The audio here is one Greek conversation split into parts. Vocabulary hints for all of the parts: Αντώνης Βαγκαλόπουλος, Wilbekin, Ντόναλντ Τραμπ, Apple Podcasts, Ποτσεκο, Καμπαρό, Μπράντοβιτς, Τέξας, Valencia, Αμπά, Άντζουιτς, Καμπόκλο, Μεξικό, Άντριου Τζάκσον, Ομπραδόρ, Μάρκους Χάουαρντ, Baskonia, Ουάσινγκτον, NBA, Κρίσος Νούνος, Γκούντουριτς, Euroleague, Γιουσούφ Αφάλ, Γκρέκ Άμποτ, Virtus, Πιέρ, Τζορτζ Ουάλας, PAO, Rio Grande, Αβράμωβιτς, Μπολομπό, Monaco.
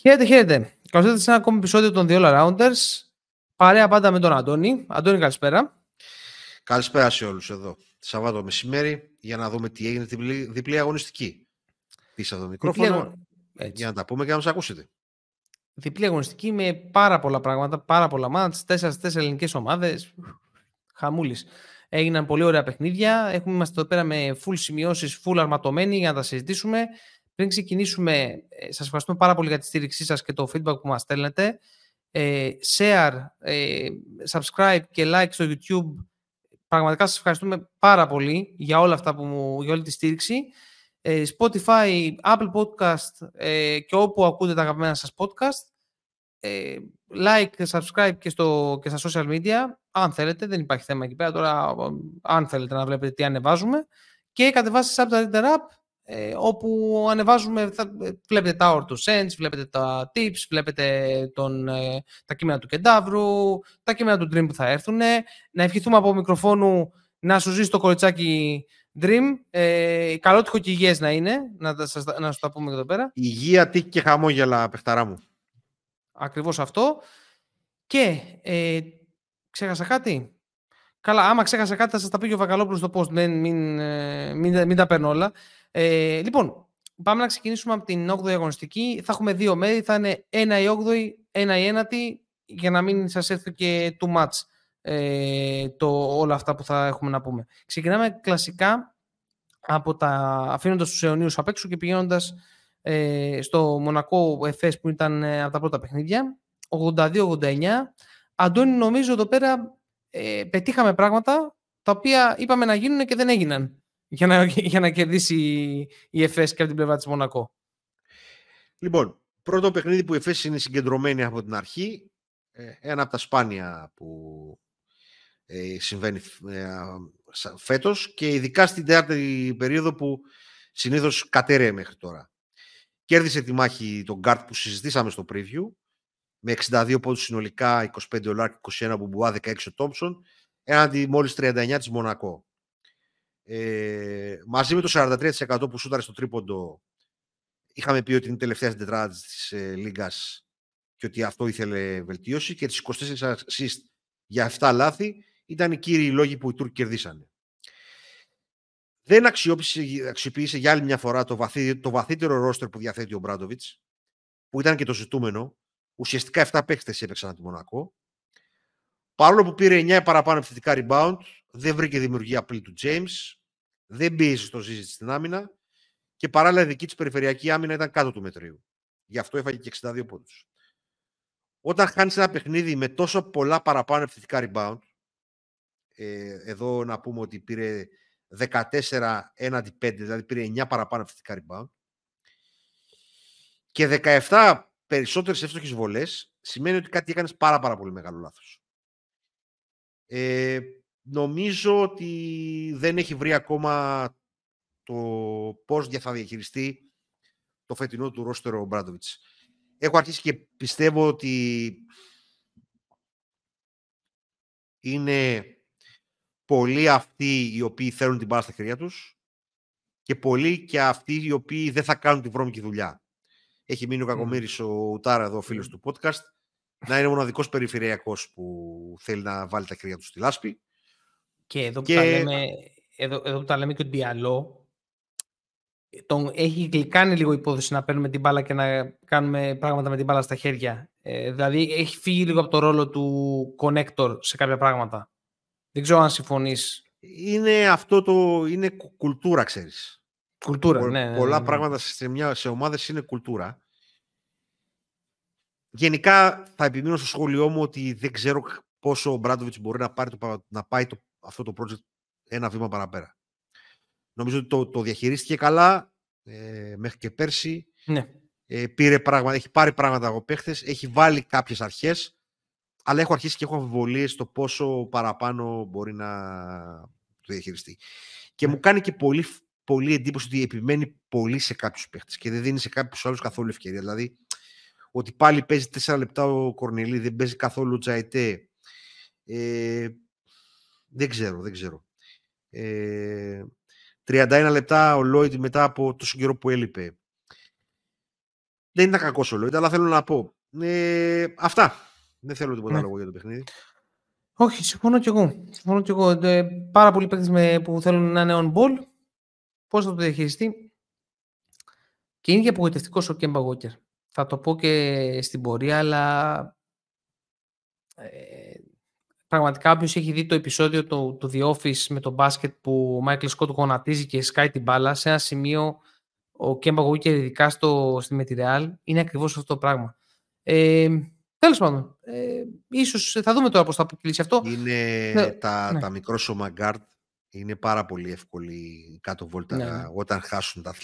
Χαίρετε. Καλώς ήρθατε σε ένα ακόμη επεισόδιο των The All-Arounders. Παρέα πάντα με τον Αντώνη. Αντώνη, καλησπέρα. Καλησπέρα σε όλους εδώ. Σαββάτο μεσημέρι για να δούμε τι έγινε την διπλή αγωνιστική. Πίσω από το μικρόφωνο. Για να τα πούμε και να μας ακούσετε. Διπλή αγωνιστική με πάρα πολλά πράγματα, πάρα πολλά μάτς. 4-4 ελληνικές ομάδες. Χαμούλης. Έγιναν πολύ ωραία παιχνίδια. Είμαστε εδώ πέρα με full σημειώσεις, full αρματωμένοι για να τα συζητήσουμε. Πριν ξεκινήσουμε, σας ευχαριστούμε πάρα πολύ για τη στήριξή σας και το feedback που μας στέλνετε. Share, subscribe και like στο YouTube. Πραγματικά σας ευχαριστούμε πάρα πολύ για όλα αυτά για όλη τη στήριξη. Spotify, Apple Podcast και όπου ακούτε τα αγαπημένα σας podcast. Like, subscribe και στα social media. Αν θέλετε, δεν υπάρχει θέμα εκεί πέρα τώρα. Αν θέλετε να βλέπετε τι ανεβάζουμε. Και κατεβάστε Subtitle App. Όπου ανεβάζουμε, βλέπετε τα Ortho-Sense, βλέπετε τα tips, βλέπετε τα κείμενα του Κενταύρου, τα κείμενα του Dream που θα έρθουν. Να ευχηθούμε από μικροφόνου να σου ζήσει το κοριτσάκι Dream. Καλότυχο και υγιές να είναι, να σου τα πούμε εδώ πέρα. Υγεία, τύχη και χαμόγελα, παιχταρά μου. Ακριβώς αυτό. Και ξέχασα κάτι. Καλά, άμα ξέχασα κάτι θα σας τα πει ο Βαγκαλόπουλος στο post, μην τα παίρνω όλα. Λοιπόν, πάμε να ξεκινήσουμε από την 8η αγωνιστική. Θα έχουμε δύο μέρη, θα είναι ένα η 8η, ένα η 9η, για να μην σας έρθει και too much όλα αυτά που θα έχουμε να πούμε. Ξεκινάμε κλασικά αφήνοντας τους αιωνίους απ' έξω και πηγαίνοντας στο Μονακό Εφές που ήταν από τα πρώτα παιχνίδια. 82-89. Αντώνη, νομίζω εδώ πέρα πετύχαμε πράγματα τα οποία είπαμε να γίνουν και δεν έγιναν. Για να κερδίσει η Εφές και από την πλευρά της Μονακό. Λοιπόν, πρώτο παιχνίδι που η Εφές είναι συγκεντρωμένη από την αρχή. Ένα από τα σπάνια που συμβαίνει φέτος και ειδικά στην τέταρτη περίοδο που συνήθως κατέρεε μέχρι τώρα. Κέρδισε τη μάχη τον Γκάρτ που συζητήσαμε στο preview με 62 πόντους συνολικά, 25 ο Λάρκ, 21 ο Μπουμπουά, 16 ο Τόμψον, έναντι μόλις 39 της Μονακό. Μαζί με το 43% που σούταρε στο τρίποντο, είχαμε πει ότι είναι τελευταία στην τετράδα της Λίγκας και ότι αυτό ήθελε βελτίωση, και τις 24 assist για 7 λάθη ήταν οι κύριοι λόγοι που οι Τούρκοι κερδίσανε. Δεν αξιοποίησε για άλλη μια φορά το βαθύτερο ρόστερ που διαθέτει ο Μπράντοβιτς, που ήταν και το ζητούμενο. Ουσιαστικά 7 παίκτες έπαιξαν τη Μονακό. Παρόλο που πήρε 9 παραπάνω επιθετικά rebound, δεν βρήκε δημιουργία απλή του James, δεν πίεσε στο Ζίζιτς στην άμυνα και παράλληλα η δική της περιφερειακή άμυνα ήταν κάτω του μετρίου. Γι' αυτό έφαγε και 62 πόντους. Όταν χάνεις ένα παιχνίδι με τόσο πολλά παραπάνω επιθετικά rebound, εδώ να πούμε ότι πήρε 14 έναντι 5, δηλαδή πήρε 9 παραπάνω επιθετικά rebound, και 17 περισσότερες εύστοχες βολές, σημαίνει ότι κάτι έκανες πάρα πολύ μεγάλο λάθος. Νομίζω ότι δεν έχει βρει ακόμα το πώς θα διαχειριστεί το φετινό του ρόστερο ο Μπράντοβιτς. Έχω αρχίσει και πιστεύω ότι είναι πολλοί αυτοί οι οποίοι θέλουν την μπάλα στα χέρια τους και πολλοί και αυτοί οι οποίοι δεν θα κάνουν τη βρώμικη δουλειά. Έχει μείνει ο Κακομοίρης ο Ουτάρα εδώ, φίλος του podcast, να είναι ο μοναδικός περιφερειακός που θέλει να βάλει τα χέρια του στη λάσπη. Και εδώ που, εδώ που τα λέμε και ο Ντιαλό, τον έχει γλυκάνει λίγο η υπόθεση να παίρνουμε την μπάλα και να κάνουμε πράγματα με την μπάλα στα χέρια. Δηλαδή έχει φύγει λίγο από το ρόλο του connector σε κάποια πράγματα. Δεν ξέρω αν συμφωνείς. Είναι κουλτούρα, ξέρεις. Κουλτούρα, ναι. Πολλά πράγματα σε ομάδες είναι κουλτούρα. Γενικά θα επιμείνω στο σχόλιο μου ότι δεν ξέρω πόσο ο Μπράντοβιτς μπορεί να πάει αυτό το project ένα βήμα παραπέρα. Νομίζω ότι το διαχειρίστηκε καλά μέχρι και πέρσι. Ναι. Έχει πάρει πράγματα από παίχτες, έχει βάλει κάποιες αρχές, αλλά έχω αρχίσει και έχω αμφιβολίες στο πόσο παραπάνω μπορεί να το διαχειριστεί. Και μου κάνει και πολύ εντύπωση ότι επιμένει πολύ σε κάποιους παίχτες και δεν δίνει σε κάποιους άλλους καθόλου ευκαιρία. Δηλαδή, ότι πάλι παίζει 4 λεπτά ο Κορνελή, δεν παίζει καθόλου ο Τζαϊτέ. Δεν ξέρω. 31 λεπτά ο Λόιτ μετά από τόσο καιρό που έλειπε. Δεν ήταν κακό ο Λόιτ, αλλά θέλω να πω. Αυτά. Δεν θέλω τίποτα άλλο για το παιχνίδι. Όχι, συμφωνώ κι εγώ. Πάρα πολλοί παίκτες που θέλουν να είναι on ball. Πώς θα το διαχειριστεί. Και είναι και απογοητευτικός ο Κέμπα Γόκερ. Θα το πω και στην πορεία, αλλά πραγματικά όποιος έχει δει το επεισόδιο του The Office με το μπάσκετ που ο Μάικλ Σκότ γονατίζει και σκάει την μπάλα, σε ένα σημείο ο Κέμπα Γόκερ, ειδικά με τη Real, είναι ακριβώς αυτό το πράγμα. Τέλος πάντων, ίσως θα δούμε τώρα πώς θα αποκλείσει αυτό. Είναι τα μικρόσωμα γκάρτ. Είναι πάρα πολύ εύκολη κάτω βόλτα όταν χάσουν τα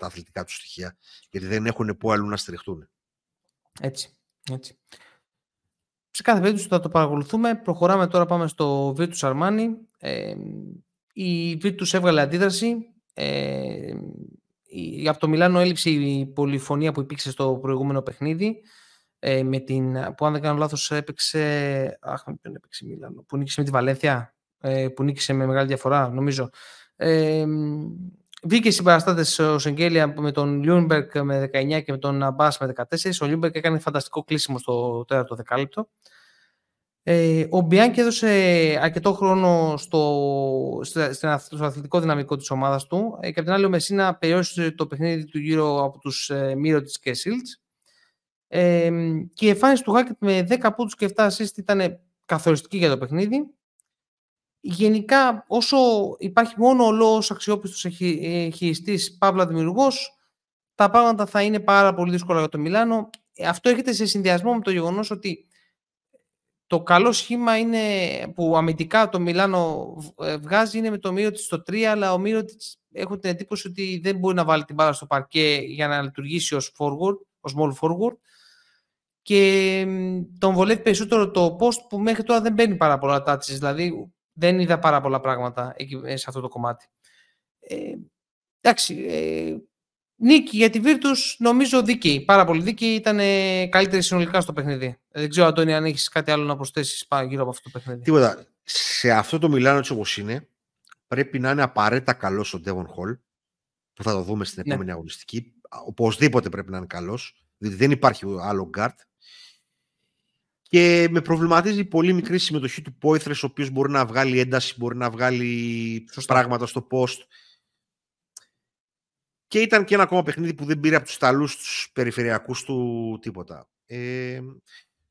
αθλητικά τους στοιχεία, γιατί δεν έχουν πού αλλού να στηριχτούν. Έτσι. Σε κάθε περίπτωση θα το παρακολουθούμε. Προχωράμε τώρα, πάμε στο Virtus Armani. Η Virtus έβγαλε αντίδραση. Από το Μιλάνο έλειψε η πολυφωνία που υπήρξε στο προηγούμενο παιχνίδι, που αν δεν κάνω λάθος έπαιξε... έπαιξε Μιλάνο, που νίκησε με τη Βαλένθια. Που νίκησε με μεγάλη διαφορά, νομίζω. Βγήκε συμπαραστάτες ο Σενγκέλιαν με τον Λιούνμπεργκ με 19 και με τον Αμπά με 14. Ο Λιούνμπεργκ έκανε φανταστικό κλείσιμο στο τέταρτο δεκάλεπτο. Ο Μπιάνκ έδωσε αρκετό χρόνο στο αθλητικό δυναμικό της ομάδας του. Και από την άλλη, ο Μεσίνα περιόρισε το παιχνίδι του γύρω από τους Μύρωτιτς και Σίλτς. Και η εμφάνιση του Χάκετ με 10 πόντους και 7 assist ήταν καθοριστική για το παιχνίδι. Γενικά, όσο υπάρχει μόνο ο λόγος αξιόπιστος χειριστής παύλα δημιουργός, τα πράγματα θα είναι πάρα πολύ δύσκολα για το Μιλάνο. Αυτό έρχεται σε συνδυασμό με το γεγονός ότι το καλό σχήμα είναι που αμυντικά το Μιλάνο βγάζει είναι με το Μύρωτιτς στο 3, αλλά ο Μύρωτιτς έχω την εντύπωση ότι δεν μπορεί να βάλει την μπάλα στο παρκέ για να λειτουργήσει ως forward, ως small forward. Και τον βολεύει περισσότερο το post που μέχρι τώρα δεν μπαίνει πάρα πολλά τάτσες, δηλαδή. Δεν είδα πάρα πολλά πράγματα σε αυτό το κομμάτι. Εντάξει, νίκη για τη Virtus, νομίζω δίκαιη. Πάρα πολύ δίκαιη. Ήταν καλύτερη συνολικά στο παιχνίδι. Δεν ξέρω, Αντώνη, αν έχεις κάτι άλλο να προσθέσεις γύρω από αυτό το παιχνίδι. Τίποτα. Σε αυτό το Μιλάνο, έτσι όπως είναι, πρέπει να είναι απαραίτητα καλός ο Ντέβον Χολ, που θα το δούμε στην επόμενη αγωνιστική. Οπωσδήποτε πρέπει να είναι καλός, διότι δεν υπάρχει άλλο γκάρτ. Και με προβληματίζει πολύ μικρή συμμετοχή του Πόηθρες, ο οποίος μπορεί να βγάλει ένταση, μπορεί να βγάλει πράγματα στο post. Και ήταν και ένα ακόμα παιχνίδι που δεν πήρε από τους Ιταλούς, τους περιφερειακούς του τίποτα.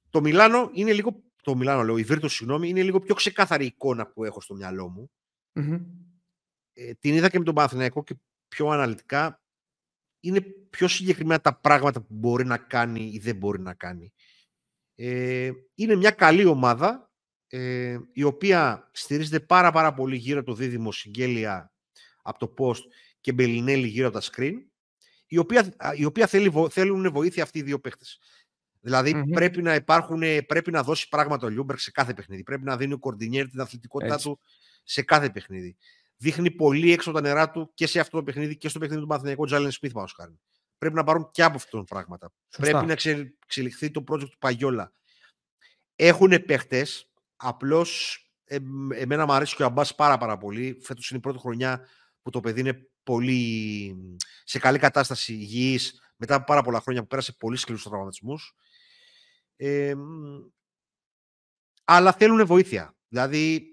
Το Μιλάνο είναι λίγο. Το Μιλάνο, λέω, η Virtus, συγγνώμη, είναι λίγο πιο ξεκάθαρη εικόνα που έχω στο μυαλό μου. Mm-hmm. Την είδα και με τον Παναθηναϊκό και πιο αναλυτικά. Είναι πιο συγκεκριμένα τα πράγματα που μπορεί να κάνει ή δεν μπορεί να κάνει. Είναι μια καλή ομάδα, η οποία στηρίζεται πάρα πολύ γύρω από το δίδυμο Σενγκέλια από το post και Μπελινέλη γύρω από τα screen, η οποία θέλουν βοήθεια αυτοί οι δύο παίχτες. Δηλαδή πρέπει να δώσει πράγματα ο Λιούμπερκ σε κάθε παιχνίδι. Πρέπει να δίνει ο Κορντινιέρ την αθλητικότητά του σε κάθε παιχνίδι. Δείχνει πολύ έξω τα νερά του και σε αυτό το παιχνίδι και στο παιχνίδι του Παναθηναϊκού Τζάλεν Σμιθ. Πρέπει να πάρουν και από αυτόν πράγματα. Σωστά. Πρέπει να εξελιχθεί το project του Παγιόλα. Έχουν παίχτες. Απλώς εμένα μου αρέσει και ο Αμπάς πάρα πολύ. Φέτος είναι η πρώτη χρονιά που το παιδί είναι πολύ σε καλή κατάσταση, υγιής, μετά από πάρα πολλά χρόνια που πέρασε πολύ σκληρούς τραυματισμούς. Αλλά θέλουν βοήθεια. Δηλαδή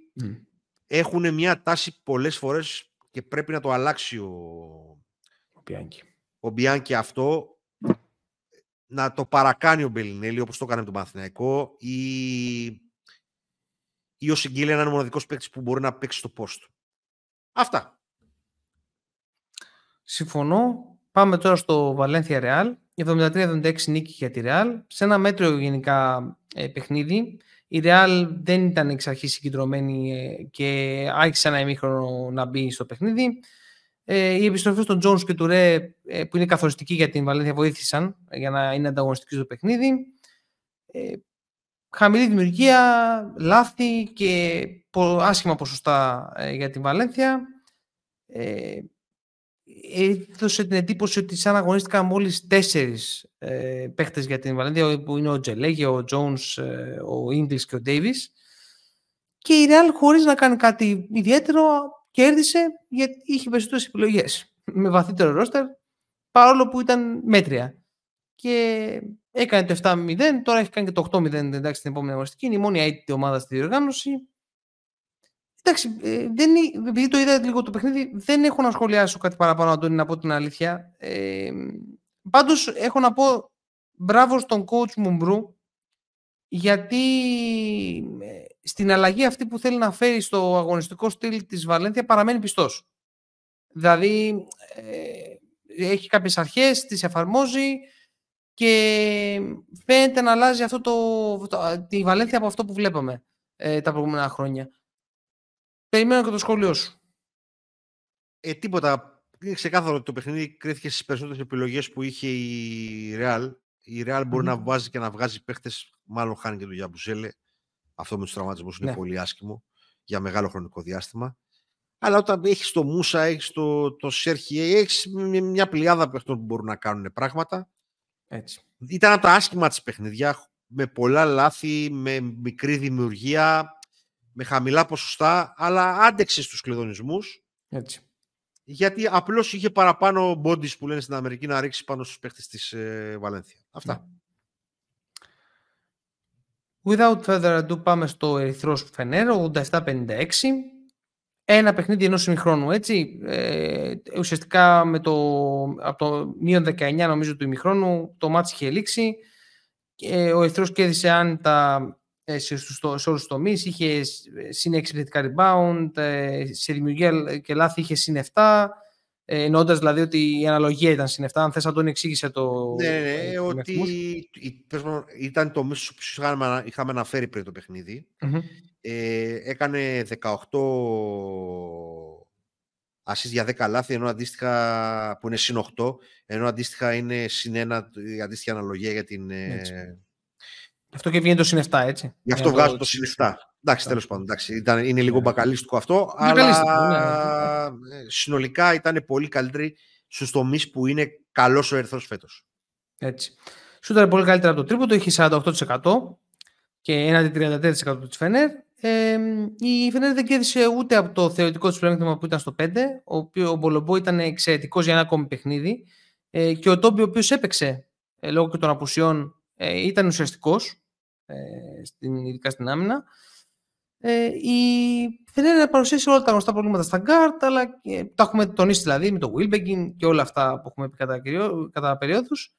έχουν μια τάση πολλές φορές και πρέπει να το αλλάξει ο Πιάνκη. Ο Μπιάνκι αυτό να το παρακάνει ο Μπελινέλη, όπως το έκανε με τον Παναθηναϊκό, ή ο Σενγκέλιαν να είναι ο μοναδικός παίκτης που μπορεί να παίξει στο post του. Αυτά. Συμφωνώ. Πάμε τώρα στο Valencia Real. 73-76 νίκη για τη Real. Σε ένα μέτριο γενικά παιχνίδι. Η Real δεν ήταν εξ αρχής συγκεντρωμένη και άρχισε ένα ημίχρονο να μπει στο παιχνίδι. Οι επιστροφές των Τζόνς και του Ρε, που είναι καθοριστικοί για την Βαλένθια, βοήθησαν για να είναι ανταγωνιστικοί στο παιχνίδι. Χαμηλή δημιουργία, λάθη και άσχημα ποσοστά για την Βαλένθια. Έδωσε την εντύπωση ότι σαν αγωνίστηκαν μόλις 4 παίχτες για την Βαλένθια, που είναι ο Τζελέγε, ο Τζόνς, ο Ίγκλης και ο Ντέιβις. Και η Ρεάλ, χωρίς να κάνει κάτι ιδιαίτερο, κέρδισε γιατί είχε περισσότερες επιλογές με βαθύτερο ρόστερ, παρόλο που ήταν μέτρια. και έκανε το 7-0, τώρα έχει κάνει και το 8-0, εντάξει, την επόμενη αγωνιστική, είναι η μόνη αίτητη ομάδα στη διοργάνωση. Εντάξει, επειδή το είδα λίγο το παιχνίδι, δεν έχω να σχολιάσω κάτι παραπάνω, Αντώνη, να πω την αλήθεια. Πάντως, έχω να πω μπράβο στον coach Μουμπρού, γιατί στην αλλαγή αυτή που θέλει να φέρει στο αγωνιστικό στυλ της Βαλένθια παραμένει πιστός. Δηλαδή, έχει κάποιες αρχές, τις εφαρμόζει και φαίνεται να αλλάζει αυτό τη Βαλένθια από αυτό που βλέπαμε τα προηγούμενα χρόνια. Περιμένω και το σχόλιο σου. Τίποτα. Είναι ξεκάθαρο ότι το παιχνίδι κρίθηκε στις περισσότερες επιλογές που είχε η Real. Η Real μπορεί να βάζει και να βγάζει παίχτες. Μάλλον χάνει και τον Γιαμπουζέλε. Αυτό με τους τραυματισμούς είναι πολύ άσχημο για μεγάλο χρονικό διάστημα. Αλλά όταν έχεις το Μούσα, έχεις το Σέρχι, έχεις μια πλειάδα παίχτων που μπορούν να κάνουν πράγματα. Έτσι. Ήταν από τα άσχημα της παιχνιδιά. Με πολλά λάθη, με μικρή δημιουργία, με χαμηλά ποσοστά, αλλά άντεξε στους κλειδονισμούς. Έτσι. Γιατί απλώς είχε παραπάνω bodies που λένε στην Αμερική να ρίξει πάνω στους παίχτες της Βαλένθια. Αυτά. Without further ado, πάμε στο Ερυθρός Φενέρ, 87-56. Ένα παιχνίδι ενός ημιχρόνου, έτσι. Ουσιαστικά από το μείον 19, νομίζω, του ημιχρόνου, το μάτς είχε λήξει. Ο Ερυθρός κέρδισε άνετα σε όλους τους τομείς, είχε συν 6 επιθετικά rebound, σε δημιουργία και λάθη είχε συν 7, εννοώντας δηλαδή ότι η αναλογία ήταν συν 7, αν θες να τον εξήγησε το... Ναι, ότι ήταν το μίσος που είχαμε αναφέρει πριν το παιχνίδι. Έκανε 18 ασίς για 10 λάθη, ενώ αντίστοιχα που είναι συν 8, ενώ αντίστοιχα είναι συν 1 η αντίστοιχη αναλογία για την... Αυτό και βγαίνει το συν 7, έτσι. Γι' αυτό βγάζω το συν 7. Εντάξει, τέλος πάντων. Εντάξει. Είναι λίγο μπακαλίστικο αυτό. Αλλά συνολικά ήταν πολύ καλύτερη στους τομείς που είναι καλός ο Ερυθρός φέτος. Έτσι. Σούταρε πολύ καλύτερα από το τρίποντο. Είχε 48% και έναντι 34% της Φενέρ. Η Φενέρ δεν κέρδισε ούτε από το θεωρητικό της πλεονέκτημα που ήταν στο 5. Ο Μπολομπό ήταν εξαιρετικός για ένα ακόμη παιχνίδι. Και ο Τόμπι, ο οποίος έπαιξε λόγω και των απουσιών, ήταν ουσιαστικός, ειδικά στην άμυνα. Η Φενέρ παρουσίασε όλα τα γνωστά προβλήματα στα γκάρτ, αλλά τα έχουμε τονίσει δηλαδή με το Wilbekin και όλα αυτά που έχουμε πει κατά περιόδους,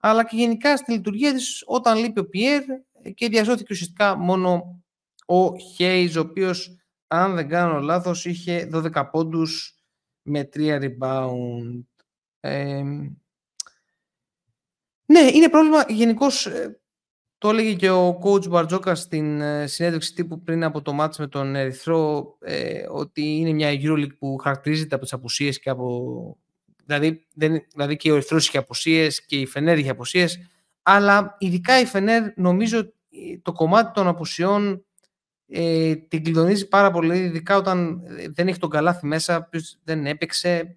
αλλά και γενικά στη λειτουργία της όταν λείπει ο Πιέρ και διασώθηκε ουσιαστικά μόνο ο Hayes, ο οποίος, αν δεν κάνω λάθος, είχε 12 πόντους με 3 rebound. Ναι, είναι πρόβλημα. Γενικώς, το έλεγε και ο coach Μπαρτζόκα στην συνέντευξη τύπου πριν από το μάτς με τον Ερυθρό, ότι είναι μια EuroLeague που χαρακτηρίζεται από τις απουσίες και από... Δηλαδή και ο Ερυθρός είχε απουσίες και η Φενέρ είχε απουσίες, αλλά ειδικά η Φενέρ νομίζω το κομμάτι των απουσιών την κλειδονίζει πάρα πολύ, ειδικά όταν δεν έχει τον Καλάθι μέσα, δεν έπαιξε.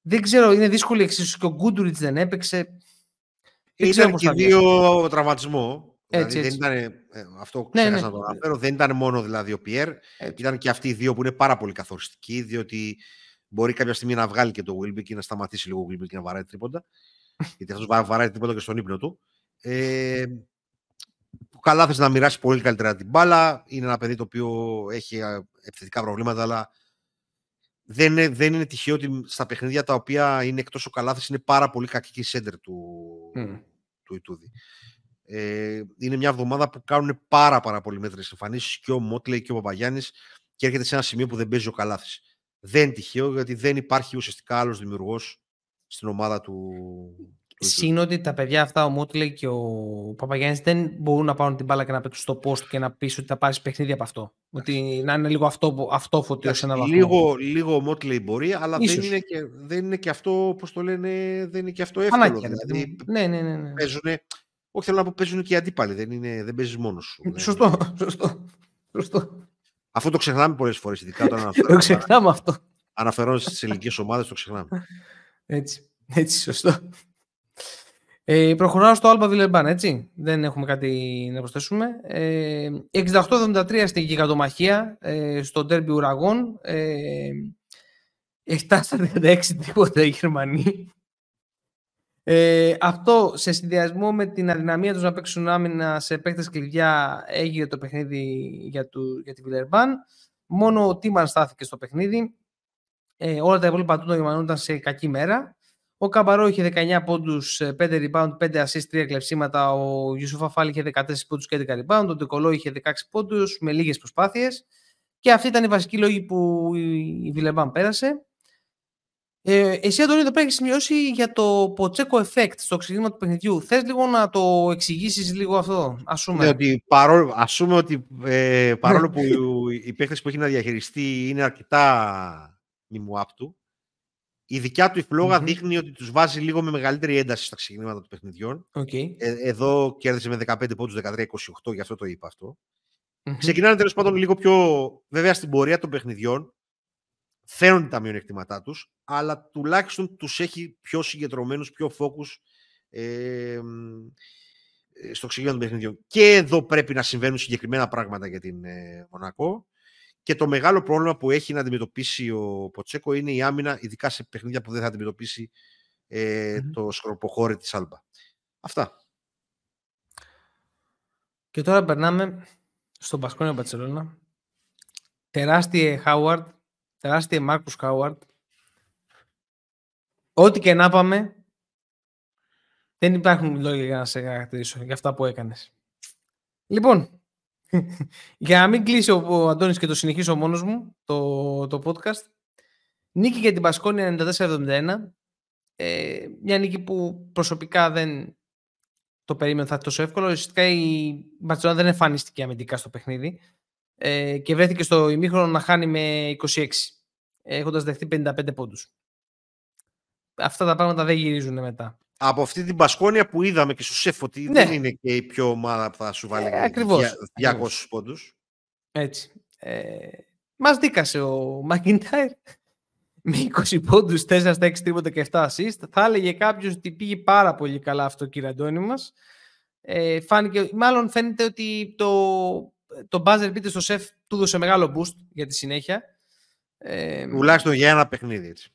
Δεν ξέρω, είναι δύσκολη εξίσου και ο Γκούντουριτς δεν έπαιξε. Ήταν και δύο τραυματισμό. Έτσι. Δεν ήταν, αυτό ξέχασα να το αναφέρω. Δεν ήταν μόνο δηλαδή ο Πιέρ. Ήταν και αυτοί οι δύο που είναι πάρα πολύ καθοριστικοί, διότι μπορεί κάποια στιγμή να βγάλει και το Wilbekin, να σταματήσει λίγο ο Wilbekin να βαράει τρίποντα. Γιατί αυτό βαράει τρίποντα και στον ύπνο του. Καλά θες να μοιράσει πολύ καλύτερα την μπάλα. Είναι ένα παιδί το οποίο έχει επιθετικά προβλήματα, αλλά δεν είναι τυχαίο ότι στα παιχνίδια τα οποία είναι εκτός ο Καλάθης είναι πάρα πολύ κακή σέντερ του Ιτούδη. Είναι μια εβδομάδα που κάνουν πάρα πολύ μέτρες εμφανίσεις και ο Μότλεϊ και ο Παπαγιάννης και έρχεται σε ένα σημείο που δεν παίζει ο Καλάθης. Δεν είναι τυχαίο, γιατί δεν υπάρχει ουσιαστικά άλλος δημιουργός στην ομάδα του Συν ότι τα παιδιά αυτά, ο Μότλεϊ και ο Παπαγιάννης, δεν μπορούν να πάρουν την μπάλα και να παίξουν στο post και να πεις ότι θα πάρεις παιχνίδι από αυτό. Ότι να είναι λίγο αυτόφωτο σε έναν βαθμό. Λίγο ο Μότλεϊ μπορεί, αλλά δεν είναι και αυτό, πώς το λένε, δεν είναι και αυτό εύκολο. Ανάκια, δηλαδή, ναι. Παίζουνε, όχι, θέλω να πω, παίζουν και οι αντίπαλοι, δεν παίζεις μόνος σου. Σωστό. Αυτό το ξεχνάμε πολλές φορές, ειδικά όταν αναφερόμαστε στις ελληνικές ομάδες, το ξεχνάμε. Έτσι, σωστό. Προχωράω στο Άλμπα Βιλερμπάν, έτσι. Δεν έχουμε κάτι να προσθέσουμε. 68-73 στην γιγαντομαχία, στο ντέρμπι Ουραγών. 7-36 τίποτα οι Γερμανοί. Αυτό σε συνδυασμό με την αδυναμία τους να παίξουν άμυνα σε παίκτες κλειδιά έγινε το παιχνίδι για τη Βιλερμπάν. Μόνο ο Τίμαν στάθηκε στο παιχνίδι. Όλα τα υπόλοιπα του Γερμανού ήταν σε κακή μέρα. Ο Καμπαρό είχε 19 πόντους, 5 rebound, 5 assist, 3 κλεψίματα. Ο Γιουσούφ Αφάλ είχε 14 πόντους και 11 rebound. Ο Ντεκολό είχε 16 πόντους με λίγες προσπάθειες. Και αυτή ήταν η βασική λόγη που η Βιλερμπάν πέρασε. Εσύ, Αντώνη, το πρέπει να σημειώσει για το Ποτσέκο effect στο ξεκίνημα του παιχνιδιού. Θες λίγο να το εξηγήσεις λίγο αυτό, ας πούμε. Ότι παρόλο που η παίκτης που έχει να διαχειριστεί είναι αρκετά μιμουάπτου, η δικιά του φλόγα δείχνει ότι τους βάζει λίγο με μεγαλύτερη ένταση στα ξεκινήματα των παιχνιδιών. Okay. Εδώ κέρδισε με 15 πόντους, 13-28, γι' αυτό το είπα αυτό. Ξεκινάνε τέλος πάντων λίγο πιο, βέβαια, στην πορεία των παιχνιδιών. Φαίνονται τα μειονεκτήματά τους, αλλά τουλάχιστον τους έχει πιο συγκεντρωμένους, πιο focus στο ξεκίνημα των παιχνιδιών. Και εδώ πρέπει να συμβαίνουν συγκεκριμένα πράγματα για την Μονακό. Και το μεγάλο πρόβλημα που έχει να αντιμετωπίσει ο Ποτσέκο είναι η άμυνα, ειδικά σε παιχνίδια που δεν θα αντιμετωπίσει το σκορποχώρι της Άλμπα. Αυτά. Και τώρα περνάμε στον Μπασκόνια Μπαρσελόνα. Τεράστιε Μάρκους Χάουαρντ. Ό,τι και να πάμε, δεν υπάρχουν λόγια για να σε χαρακτηρίσω για αυτά που έκανες. Λοιπόν, για να μην κλείσει ο Αντώνης και το συνεχίσω μόνος μου το podcast, νίκη για την Μπασκόνια 94-71. Μια νίκη που προσωπικά δεν το περίμενα θα είναι τόσο εύκολο. Ουσιαστικά η Μπαρσελόνα δεν εμφανίστηκε αμυντικά στο παιχνίδι και βρέθηκε στο ημίχρονο να χάνει με 26, έχοντας δεχτεί 55 πόντους. Αυτά τα πράγματα δεν γυρίζουν μετά. Από αυτή την Μπασκόνια που είδαμε και στο ΣΕΦ ότι δεν είναι και η πιο ομάδα που θα σου βάλει 200 πόντους. Έτσι. Μας δίκασε ο Μακιντάιρ με 20 πόντους, 4 στα 6 τρίποτα και 7 assist. Θα έλεγε κάποιος ότι πήγε πάρα πολύ καλά αυτό, κύριε Αντώνη μας. Μάλλον φαίνεται ότι το buzzer beat στο ΣΕΦ του έδωσε μεγάλο boost για τη συνέχεια. Τουλάχιστον για ένα παιχνίδι, έτσι.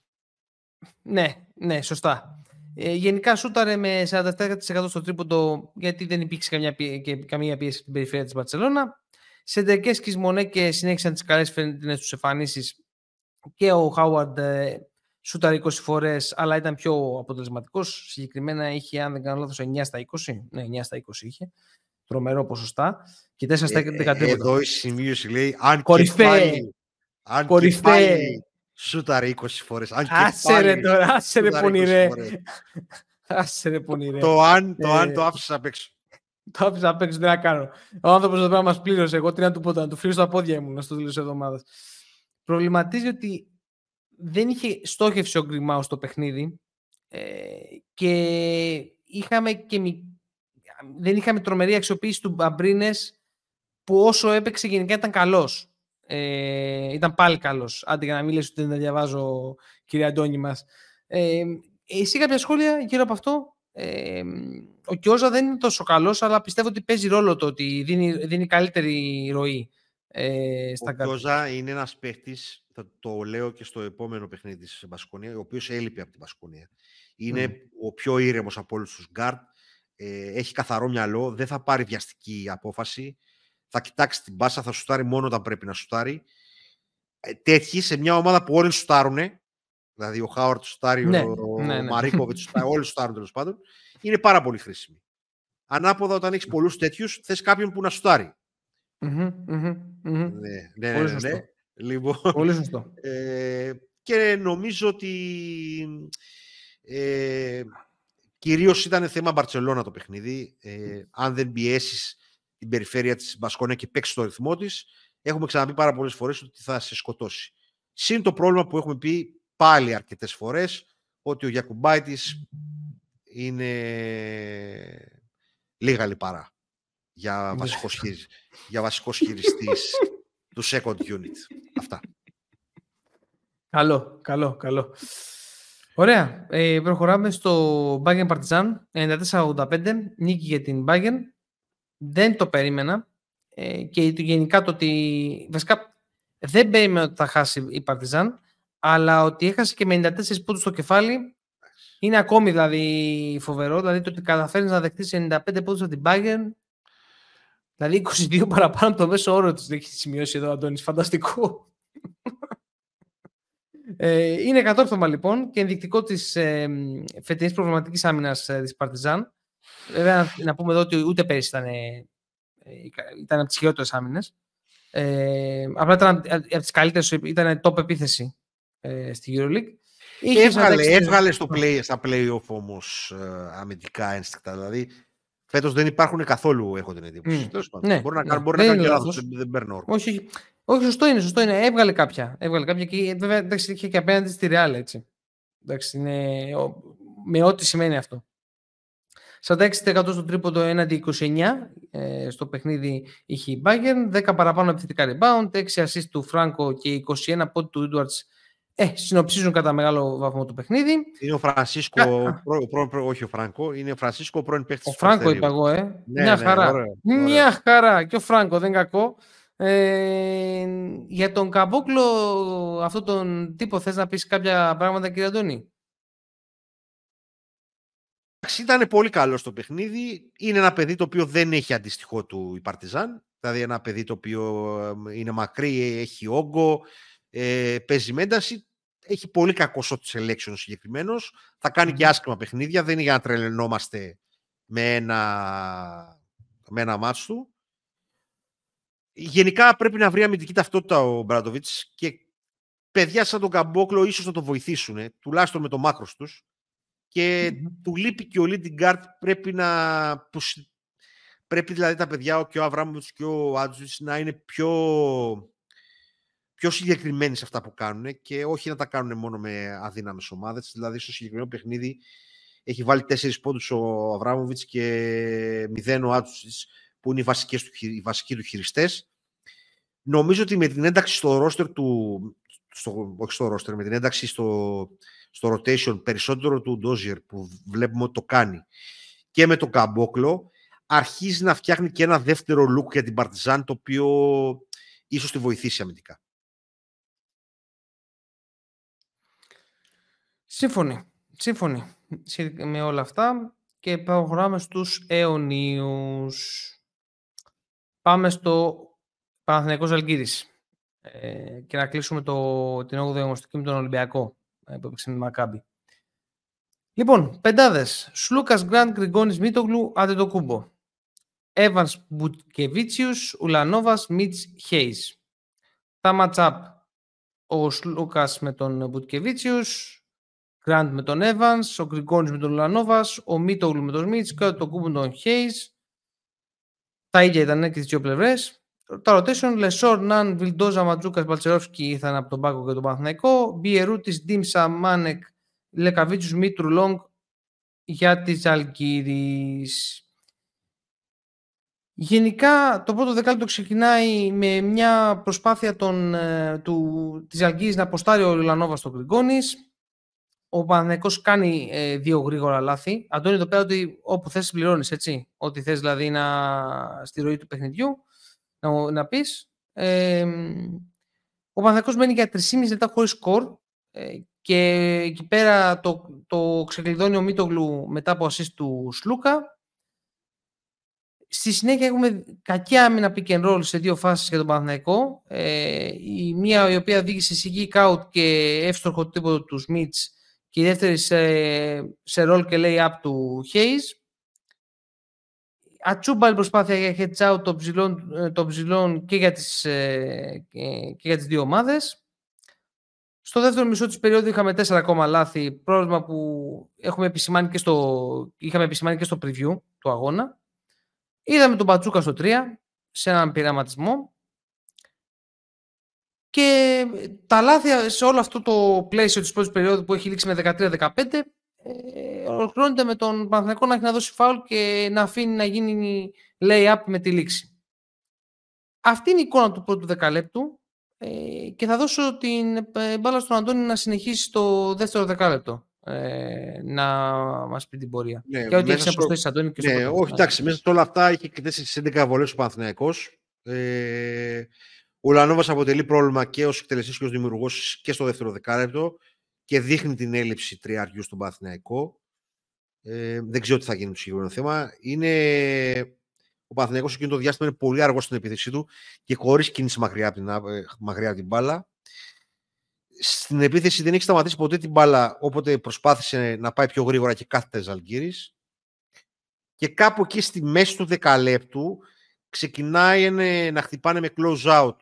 Ναι, σωστά. Γενικά σούταρε με 47% στο τρίποντο, γιατί δεν υπήρξε καμία πίεση στην περιφέρεια της Μπαρσελόνα. Σεντερκές και Μονέκε συνέχισαν τις καλές φετινές τους εμφανίσεις και ο Χάουαρντ σούταρε 20 φορές, αλλά ήταν πιο αποτελεσματικός. Συγκεκριμένα είχε, αν δεν κάνω λάθος, 9 στα 20. Ναι, 9 στα 20 είχε. Τρομερό ποσοστά. Και 4 στα 13. Εδώ η σημείωση λέει, αν κορυφαία. Σούταρε 20 φορές. Άσε ρε πονηρέ. Το άφησα απ' έξω. Το άφησα απ' έξω, τι να κάνω. Ο άνθρωπος εδώ πέρα μας πλήρωσε. Εγώ τι να του πω, να του φρύσω τα πόδια ήμουν στο τέλος της εβδομάδας. Προβληματίζει ότι δεν είχε στόχευση ο Γκριμάου στο παιχνίδι και δεν είχαμε τρομερή αξιοποίηση του Μπαμπρίνες, που όσο έπαιξε γενικά ήταν καλός. Ήταν πάλι καλός. Άντε για να μην λες ότι δεν τα διαβάζω, κύριε Αντώνη μας. Εσύ κάποια σχόλια γύρω από αυτό? Ο Κιόζα δεν είναι τόσο καλός, αλλά πιστεύω ότι παίζει ρόλο το ότι δίνει καλύτερη ροή. Ο Κιόζα είναι ένας παίχτης, θα το λέω και στο επόμενο παιχνίδι της Μπασκονία, ο οποίος έλειπε από την Μπασκονία. Είναι ο πιο ήρεμος από όλους τους γκάρτ. Έχει καθαρό μυαλό, δεν θα πάρει βιαστική απόφαση. Θα κοιτάξει την μπάσα, θα σουτάρει μόνο όταν πρέπει να σουτάρει. Τέτοιοι σε μια ομάδα που όλοι σουτάρουνε, δηλαδή ο Χάουαρτ σουτάρει, ο Μαρίκοβιτς σουτάρει, όλοι σουτάρουν τέλος πάντων, είναι πάρα πολύ χρήσιμη. Ανάποδα, όταν έχεις πολλούς τέτοιους, θες κάποιον που να σουτάρει. Ναι. Λοιπόν, πολύ σωστό. Και νομίζω ότι κυρίως ήταν θέμα Μπαρσελόνα το παιχνίδι. Αν δεν πιέσεις την περιφέρεια της Μπασκόνια και παίξει στο ρυθμό της, έχουμε ξαναπεί πάρα πολλές φορές ότι θα σε σκοτώσει. Συν το πρόβλημα που έχουμε πει πάλι αρκετές φορές, ότι ο Γιακουμπάιτης είναι λίγα λιπαρά για βασικός χειριστής του second unit. Αυτά. Καλό. Ωραία. Προχωράμε στο Bayern Partizan. 94-85. Νίκη για την Bayern. Δεν το περίμενα και γενικά το ότι βασικά δεν περίμενα ότι θα χάσει η Παρτιζάν, αλλά ότι έχασε και 94 πόντους στο κεφάλι Είναι ακόμη δηλαδή φοβερό, δηλαδή το ότι καταφέρνεις να δεχτείς 95 πόντους από την Bayern, δηλαδή 22 παραπάνω από το μέσο όρο τους, δεν έχει σημειώσει εδώ ο Αντώνης, φανταστικό. Είναι κατόρθωμα λοιπόν και ενδεικτικό της φετινής προβληματικής άμυνας της Παρτιζάν. Βέβαια να πούμε εδώ ότι ούτε πέρυσι ήταν από τις χειρότερες άμυνες. Απλά ήταν από τις καλύτερες, ήταν top επίθεση στη EuroLeague. Έβγαλε στα play-off όμως αμυντικά ένστικτα. Δηλαδή φέτος δεν υπάρχουν καθόλου, έχω την εντύπωση. Μπορεί να κάνει και λάθος, δεν παίρνω όρκο. Όχι, σωστό είναι. Έβγαλε κάποια και βέβαια εντάξει, είχε και απέναντι στη Real, έτσι. Εντάξει, είναι, με ό,τι σημαίνει αυτό. 46% στο τρίποντο έναντι 29% στο παιχνίδι είχε η Bayern, 10 παραπάνω επιθετικά rebound, 6 assist του Φράνκο και 21 πόντου του Edwards. Συνοψίζουν κατά μεγάλο βαθμό το παιχνίδι. Είναι ο Φρανσίσκο, όχι ο Φράνκο, είναι ο Φρανσίσκο πρώην παίχτης. Ο Φράνκο είπα εγώ, Μια χαρά. Και ο Φράνκο, δεν κακό. Για τον Καμπόκλο, αυτόν τον τύπο, θες να πεις κάποια πράγματα, κύριε Αντώνη? Ήταν πολύ καλό στο παιχνίδι. Είναι ένα παιδί το οποίο δεν έχει αντίστοιχό του η Παρτιζάν. Δηλαδή ένα παιδί το οποίο είναι μακρύ, έχει όγκο, παίζει με ένταση. Έχει πολύ κακό shot selection συγκεκριμένος. Θα κάνει και άσκημα παιχνίδια. Δεν είναι για να τρελαινόμαστε με ένα μάτς του. Γενικά πρέπει να βρει αμυντική ταυτότητα ο Μπράντοβιτς και παιδιά σαν τον Καμπόκλο ίσως να τον βοηθήσουν, τουλάχιστον με το μάκρος τους. Και του λείπει και ο Λίντιγκαρτ, πρέπει δηλαδή τα παιδιά και ο Αβράμωβιτς και ο Άντζουιτς να είναι πιο συγκεκριμένοι σε αυτά που κάνουν και όχι να τα κάνουν μόνο με αδύναμες ομάδες. Δηλαδή στο συγκεκριμένο παιχνίδι έχει βάλει 4 πόντους ο Αβράμωβιτς και 0 ο Άντζουιτς, που είναι οι βασικοί του χειριστές. Νομίζω ότι με την ένταξη στο ρόστερ με την ένταξη στο rotation περισσότερο του Ντόζιερ, που βλέπουμε ότι το κάνει, και με τον Καμπόκλο αρχίζει να φτιάχνει και ένα δεύτερο look για την Παρτιζάν, το οποίο ίσως τη βοηθήσει αμυντικά. Σύμφωνοι με όλα αυτά και προχωράμε στους αιωνίους. Πάμε στο Παναθηναϊκός Αλγύρης και να κλείσουμε την 8η αγωνιστική με τον Ολυμπιακό που έπαιξε με Μακάμπι. Λοιπόν, πεντάδες. Σλούκας Γκραντ, Γκριγκόνης, Μίτογλου, Αντετοκούμπο. Έβανς, Μπουτκεβίτσιους, Ουλανόβας, Μιτς, Χέις. Τα ματσάπ. Ο Σλούκας με τον Μπουτκεβίτσιους, Γκραντ με τον Έβανς, ο Γκριγκόνης με τον Ουλανόβας, ο Μίτογλου με τον Μιτς και ο Αντετοκούμπο με τον Χέις. Τα ίδια ήταν και τις δύο πλευρές. Τα rotation, Λεσόρ, Ναν, Βιλντόζα, Ματζούκας, Μπαλτσερόφσκι ήρθαν από τον πάγκο και τον Παναθηναϊκό. Μπιερούτης, Ντίμσα, Μάνεκ, Λεκαβίτσιους, Μήτρου, Λόγκ για τις Αλγύρης. Γενικά το πρώτο δεκάλεπτο ξεκινάει με μια προσπάθεια της Αλγύρης να αποστάρει ο Λουλανόβα στον Γκριγκόνης. Ο Παναθηναϊκός κάνει 2 γρήγορα λάθη. Αντώνη, εδώ πέρα ότι όπου θες πληρώνεις, έτσι. Ό,τι θες δηλαδή στη ροή του παιχνιδιού να πεις. Ο Παναθηναϊκός μένει για 3,5 λεπτά χωρίς σκορ και εκεί πέρα το ξεκλειδώνει ο Μίτογλου μετά από ασίστ του Σλούκα. Στη συνέχεια έχουμε κακή άμυνα pick and roll σε 2 φάσεις για τον Παναθηναϊκό. Η μία η οποία οδήγησε σε kick out και εύστοχο τίποτα του Σμιτς, και η δεύτερη σε roll και lay-up του Hayes. Ατσούμπαλη προσπάθεια για head out των ψηλών και για τις δύο ομάδες. Στο δεύτερο μισό της περίοδου είχαμε 4 ακόμα λάθη, πρόβλημα που είχαμε επισημάνει και στο preview του αγώνα. Είδαμε τον Πατσούκα στο 3, σε έναν πειραματισμό. Και τα λάθη σε όλο αυτό το πλαίσιο της πρώτης περίοδου που έχει λήξει με 13-15 ολοκληρώνεται με τον Παναθηναϊκό να έχει να δώσει φάουλ και να αφήνει να γίνει lay-up με τη λήξη. Αυτή είναι η εικόνα του πρώτου δεκαλέπτου και θα δώσω την μπάλα στον Αντώνη να συνεχίσει το δεύτερο δεκάλεπτο να μας πει την πορεία. Ναι, και ό,τι έχεις να προσθέσεις, Αντώνη. Και όχι, εντάξει, μέσα σε όλα αυτά είχε και 4-11 βολές ο Παναθηναϊκός. Ο Λανόβας αποτελεί πρόβλημα και ως εκτελεστής και ως δημιουργός και στο δεύτερο δεκάλεπτο. και δείχνει την έλλειψη τριαριού στον Παναθηναϊκό. Δεν ξέρω τι θα γίνει με το συγκεκριμένο θέμα. Είναι... Ο Παναθηναϊκός εκείνο το διάστημα είναι πολύ αργό στην επίθεσή του και χωρίς κίνηση μακριά από την μπάλα. Στην επίθεση δεν έχει σταματήσει ποτέ την μπάλα, όποτε προσπάθησε να πάει πιο γρήγορα και κάθεται Ζαλγκύρης. Και κάπου εκεί στη μέση του δεκαλέπτου ξεκινάει να χτυπάνε με close out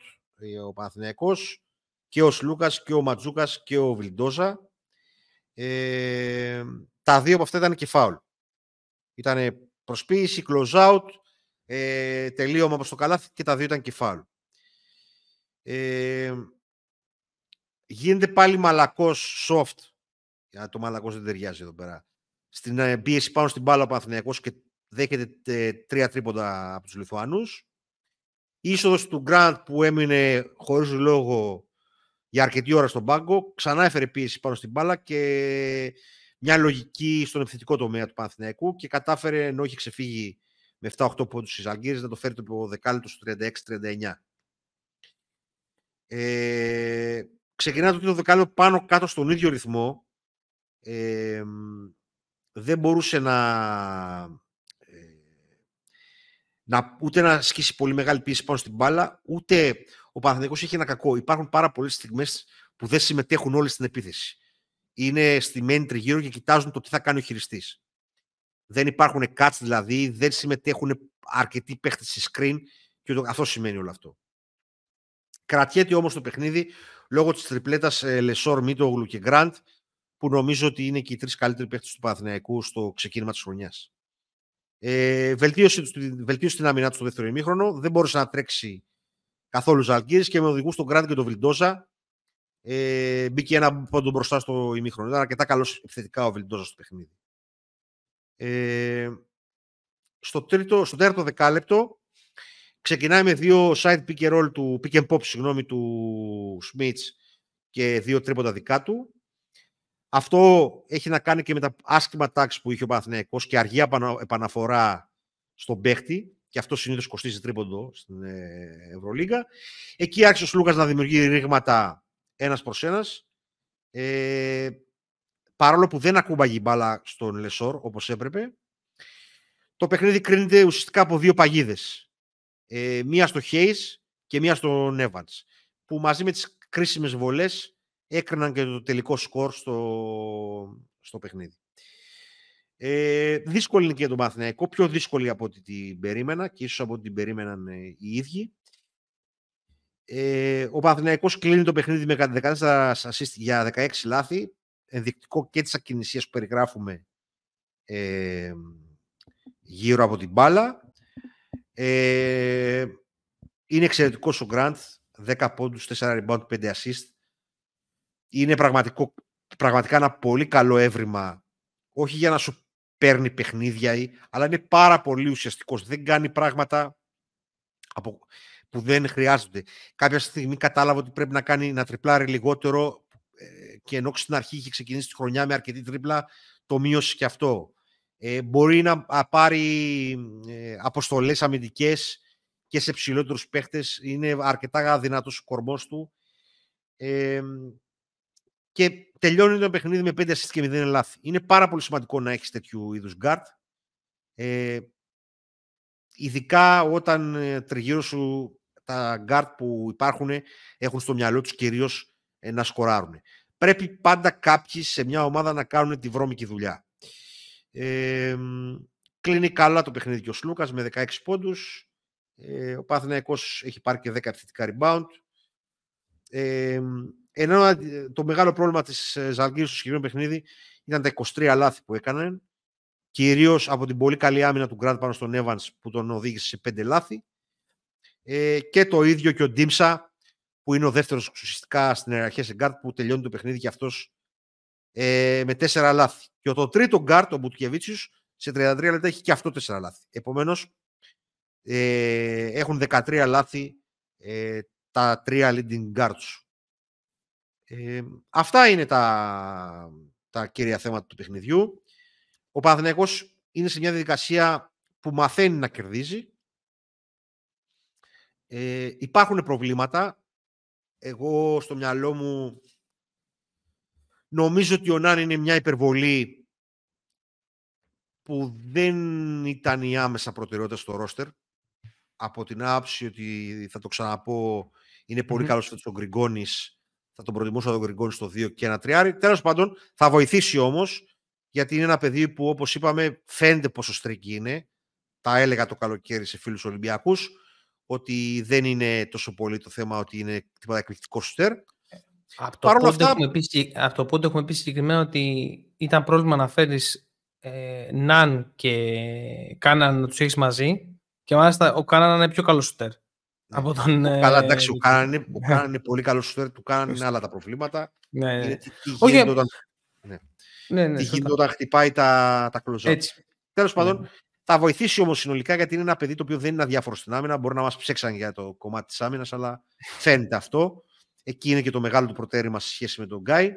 ο Παναθηναϊκός και ο Σλούκας και ο Ματζούκας και ο Βιλντόζα. Τα δύο από αυτά ήταν και φάουλ. Ήταν προσποίηση, close out, τελείωμα προς το καλάθι και τα δύο ήταν και φάουλ. Γίνεται πάλι μαλακός soft. Για το μαλακός δεν ταιριάζει εδώ πέρα. Στην πίεση πάνω στην μπάλα ο Παναθηναϊκός και δέχεται 3 τρίποντα από τους Λιθουανούς. Η είσοδος του Γκραντ που έμεινε χωρίς λόγο για αρκετή ώρα στον πάγκο, ξανά έφερε πίεση πάνω στην μπάλα και μια λογική στον επιθετικό τομέα του Παναθηναϊκού και κατάφερε, ενώ είχε ξεφύγει με 7-8 πόντους στις Ζαλγκύρης, να το φέρει το δεκάλεπτο στο 36-39. Ξεκινάει το δεκάλεπτο πάνω κάτω στον ίδιο ρυθμό. Δεν μπορούσε ούτε να ασκήσει πολύ μεγάλη πίεση πάνω στην μπάλα, ούτε ο Παναθηναϊκός έχει ένα κακό. Υπάρχουν πάρα πολλές στιγμές που δεν συμμετέχουν όλοι στην επίθεση. Είναι στημένοι τριγύρω και κοιτάζουν το τι θα κάνει ο χειριστής. Δεν υπάρχουν cuts δηλαδή, δεν συμμετέχουν αρκετοί παίχτες στη screen και αυτό σημαίνει όλο αυτό. Κρατιέται όμως το παιχνίδι λόγω της τριπλέτας Λεσόρ, Μίτογλου και Γκραντ, που νομίζω ότι είναι και οι τρεις καλύτεροι παίχτες του Παναθηναϊκού στο ξεκίνημα της χρονιάς. Βελτίωσε την άμυνά του στο δεύτερο ημίχρονο, δεν μπόρεσε να τρέξει καθόλου Ζαλγκύρης και με οδηγούς τον Γκραντ και τον Βιλντόζα. Μπήκε ένα πόντο μπροστά στο ημίχρονο. Ήταν αρκετά καλός επιθετικά ο Βιλντόζα στο παιχνίδι. Στο τέταρτο δεκάλεπτο ξεκινάει με 2 side pick and roll του pick and pop, συγγνώμη, του Σμίτς και 2 τρίποντα δικά του. Αυτό έχει να κάνει και με τα άσχημα τάξη που είχε ο Παναθηναϊκός και αργή επαναφορά στον παίχτη, και αυτό συνήθως κοστίζει τρίποντο στην Ευρωλίγκα. Εκεί άρχισε ο Σλούκας να δημιουργεί ρήγματα ένας προς ένας. Παρόλο που δεν ακούμπαγε η μπάλα στον Λεσόρ όπως έπρεπε, το παιχνίδι κρίνεται ουσιαστικά από 2 παγίδες. Μία στο Hayes και μία στον Evans, που μαζί με τις κρίσιμες βολές έκριναν και το τελικό σκορ στο παιχνίδι. Δύσκολη είναι και τον Παναθηναϊκό, πιο δύσκολη από ό,τι την περίμενα και ίσως από ό,τι την περίμεναν οι ίδιοι. Ο Παναθηναϊκός κλείνει το παιχνίδι με 14 assist για 16 λάθη, ενδεικτικό και της ακινησίας που περιγράφουμε γύρω από την μπάλα. Είναι εξαιρετικός ο Γκραντ, 10 πόντους, 4 rebound, 5 assist. Είναι πραγματικά ένα πολύ καλό έβριμα, όχι για να σου παίρνει παιχνίδια, αλλά είναι πάρα πολύ ουσιαστικός. Δεν κάνει πράγματα που δεν χρειάζονται. Κάποια στιγμή κατάλαβα ότι πρέπει να τριπλάρει λιγότερο και ενώ στην αρχή είχε ξεκινήσει τη χρονιά με αρκετή τρίπλα, το μείωσε και αυτό. Μπορεί να πάρει αποστολές αμυντικές και σε ψηλότερους παίχτες. Είναι αρκετά δυνατός ο κορμός του. Και τελειώνει το παιχνίδι με 5 assist και 0 λάθη. Είναι πάρα πολύ σημαντικό να έχεις τέτοιου είδους guard. Ειδικά όταν τριγύρω σου τα guard που υπάρχουν έχουν στο μυαλό τους κυρίως να σκοράρουν. Πρέπει πάντα κάποιοι σε μια ομάδα να κάνουν τη βρώμικη δουλειά. Κλείνει καλά το παιχνίδι και ο Σλούκας με 16 πόντους. Ο Παναθηναϊκός έχει πάρει και 10 επιθετικά rebound. Ενώ το μεγάλο πρόβλημα της Ζαλγκύρης στο συγκεκριμένο παιχνίδι ήταν τα 23 λάθη που έκανε, κυρίως από την πολύ καλή άμυνα του Γκραντ πάνω στον Evans που τον οδήγησε σε 5 λάθη, και το ίδιο και ο Ντίμσα που είναι ο δεύτερος ουσιαστικά στην ιεραρχία σε γκάρτ, που τελειώνει το παιχνίδι και αυτός με 4 λάθη. Και το τρίτο γκάρτ, ο Μπουτκεβίτσιος, σε 33 λεπτά έχει και αυτό 4 λάθη. Επομένως έχουν 13 λάθη τα 3 leading guards. Αυτά είναι τα κύρια θέματα του παιχνιδιού. Ο Παναθηναϊκός είναι σε μια διαδικασία που μαθαίνει να κερδίζει. Υπάρχουν προβλήματα. Εγώ στο μυαλό μου Νομίζω ότι ο Νάν είναι μια υπερβολή που δεν ήταν η άμεσα προτεραιότητα στο ρόστερ. Από την άψη ότι, θα το ξαναπώ, είναι πολύ καλός ο Γκριγκόνης. Θα τον προτιμούσα τον Γκριγκόνη στο 2 και ένα τριάρι. Τέλος πάντων, θα βοηθήσει όμως, γιατί είναι ένα παιδί που, όπως είπαμε, φαίνεται πόσο στρίκι είναι. Τα έλεγα το καλοκαίρι σε φίλους Ολυμπιακούς, ότι δεν είναι τόσο πολύ το θέμα ότι είναι τίποτα εκπληκτικό σουτέρ. Από το πόντο έχουμε πει συγκεκριμένα ότι ήταν πρόβλημα να φέρεις Ναν και Κάναν να τους έχεις μαζί, και μάλιστα ο Κάναν είναι πιο καλός σουτέρ. Από τον, καλά, εντάξει, ο Κάναν είναι πολύ καλός σουτέρ, του Κάναν είναι άλλα τα προβλήματα. Τι γίνεται όταν χτυπάει τα κλωζά. Τέλος πάντων, θα βοηθήσει όμως συνολικά, γιατί είναι ένα παιδί το οποίο δεν είναι αδιάφορο στην άμυνα. Μπορεί να μας ψέξαν για το κομμάτι της άμυνας, αλλά φαίνεται αυτό. Εκεί είναι και το μεγάλο του προτέρημα σε σχέση με τον Γκάι.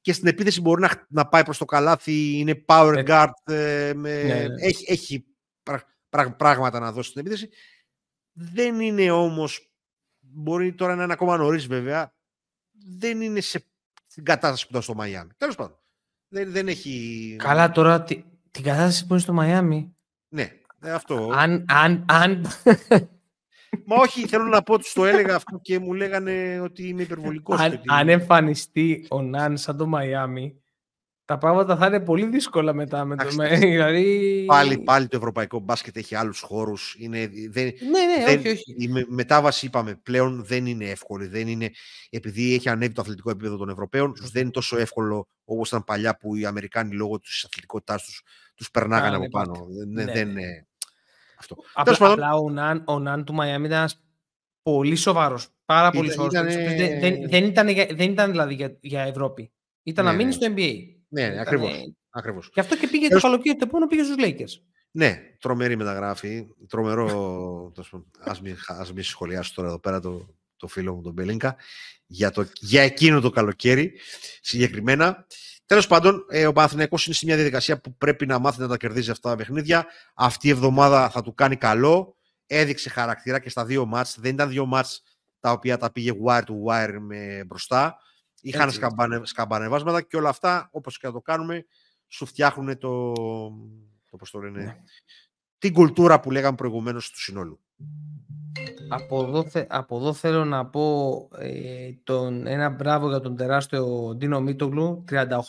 Και στην επίθεση μπορεί να πάει προς το καλάθι, είναι power guard, έχει πράγματα να δώσει στην επίθεση. Δεν είναι όμως, μπορεί τώρα να είναι ακόμα νωρίς βέβαια, δεν είναι στην κατάσταση που ήταν στο Μαϊάμι. Τέλος πάντων, δεν έχει... Καλά, τώρα την κατάσταση που είναι στο Μαϊάμι. Ναι, αυτό... Αν... Μα όχι, θέλω να πω, τους το έλεγα αυτό και μου λέγανε ότι είμαι υπερβολικός. Αν εμφανιστεί ο Ναν σαν το Μαϊάμι, τα πράγματα θα είναι πολύ δύσκολα μετά. Δηλαδή... Πάλι το ευρωπαϊκό μπάσκετ έχει άλλους χώρους. Όχι. Η μετάβαση, είπαμε, πλέον δεν είναι εύκολη. Δεν είναι, επειδή έχει ανέβει το αθλητικό επίπεδο των Ευρωπαίων, δεν είναι τόσο εύκολο όπως ήταν παλιά, που οι Αμερικάνοι λόγω της αθλητικότητάς τους περνάγανε από πάνω. Απλά ο Ναν του Μαϊάμι ήταν ένας πολύ σοβαρός. Πάρα πολύ σοβαρός. Δεν ήταν δηλαδή για Ευρώπη. Ήταν να μείνει στο NBA. Ναι, ακριβώς. Γι' αυτό και πήγε το καλοκαίρι του επόμενου, πήγε στους Lakers. Ναι, τρομερή μεταγράφη. Τρομερό. Ας μην σχολιάσω τώρα εδώ πέρα το φίλο μου τον Μπελίνκα για εκείνο το καλοκαίρι συγκεκριμένα. Τέλος πάντων, ο Παναθηναϊκός είναι σε μια διαδικασία που πρέπει να μάθει να τα κερδίζει αυτά τα παιχνίδια. Αυτή η εβδομάδα θα του κάνει καλό. Έδειξε χαρακτήρα και στα δύο μάτς. Δεν ήταν δύο μάτς τα οποία τα πήγε wire to wire μπροστά. Είχαν σκαμπανεβάσματα και όλα αυτά, όπως και να το κάνουμε, σου φτιάχνουν την κουλτούρα που λέγαμε προηγουμένως του συνόλου. Από εδώ θέλω να πω ένα μπράβο για τον τεράστιο Ντίνο Μίτογλου.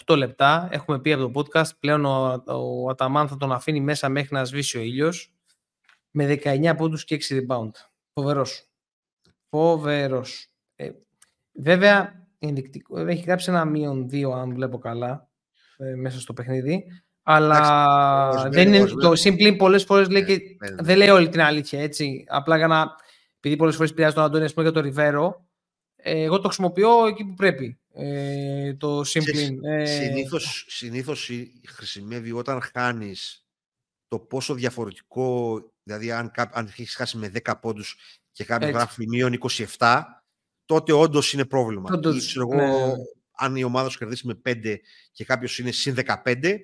38 λεπτά, έχουμε πει από το podcast, πλέον ο Αταμάν θα τον αφήνει μέσα μέχρι να σβήσει ο ήλιος, με 19 πόντους και 6 rebound. Φοβερός. Βέβαια, ενδεικτικό, έχει γράψει ένα -2 αν βλέπω καλά μέσα στο παιχνίδι, αλλά το συμπλήν πολλές φορές λέει και δεν λέει όλη την αλήθεια, έτσι, απλά για να... Επειδή πολλές φορές πειράζει τον Αντώνη για το Ριβέρο, εγώ το χρησιμοποιώ εκεί που πρέπει, το συμπλήν. Συνήθως χρησιμεύει όταν χάνεις το πόσο διαφορετικό, δηλαδή αν έχεις χάσει με 10 πόντους και κάποιος γράφει μείον 27, τότε όντως είναι πρόβλημα. Αν η ομάδα σου κερδίσει με 5 και κάποιος είναι συν 15,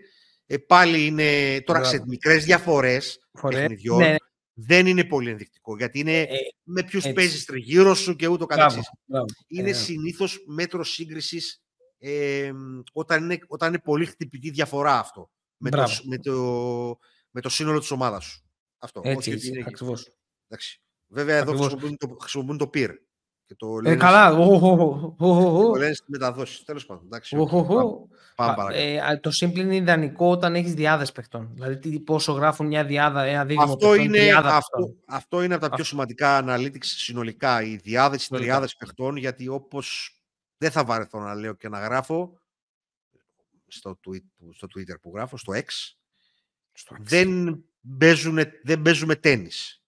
πάλι είναι τώρα σε μικρές διαφορές παιχνιδιών. Ναι. Δεν είναι πολύ ενδεικτικό, γιατί είναι με ποιους παίζεις τριγύρω σου και ούτω καθεξής. Είναι συνήθως μέτρο σύγκρισης όταν είναι πολύ χτυπητή διαφορά αυτό με το σύνολο της ομάδας σου. Αυτό. Έτσι, ακριβώς. Βέβαια εδώ χρησιμοποιούν το peer. Και το λένε στη μεταδόση. Τέλος πάντων. Πάμε παρακάτω. Το simple είναι ιδανικό όταν έχεις διάδες παιχτών. Δηλαδή πόσο γράφουν μια διάδα, ένα δίδυμο παιχτών. Αυτό είναι από τα πιο σημαντικά analytics συνολικά. Οι διάδες, οι τριάδες παιχτών. Γιατί όπως δεν θα βαρεθώ να λέω και να γράφω στο Twitter που γράφω, στο X, δεν παίζουμε τένις.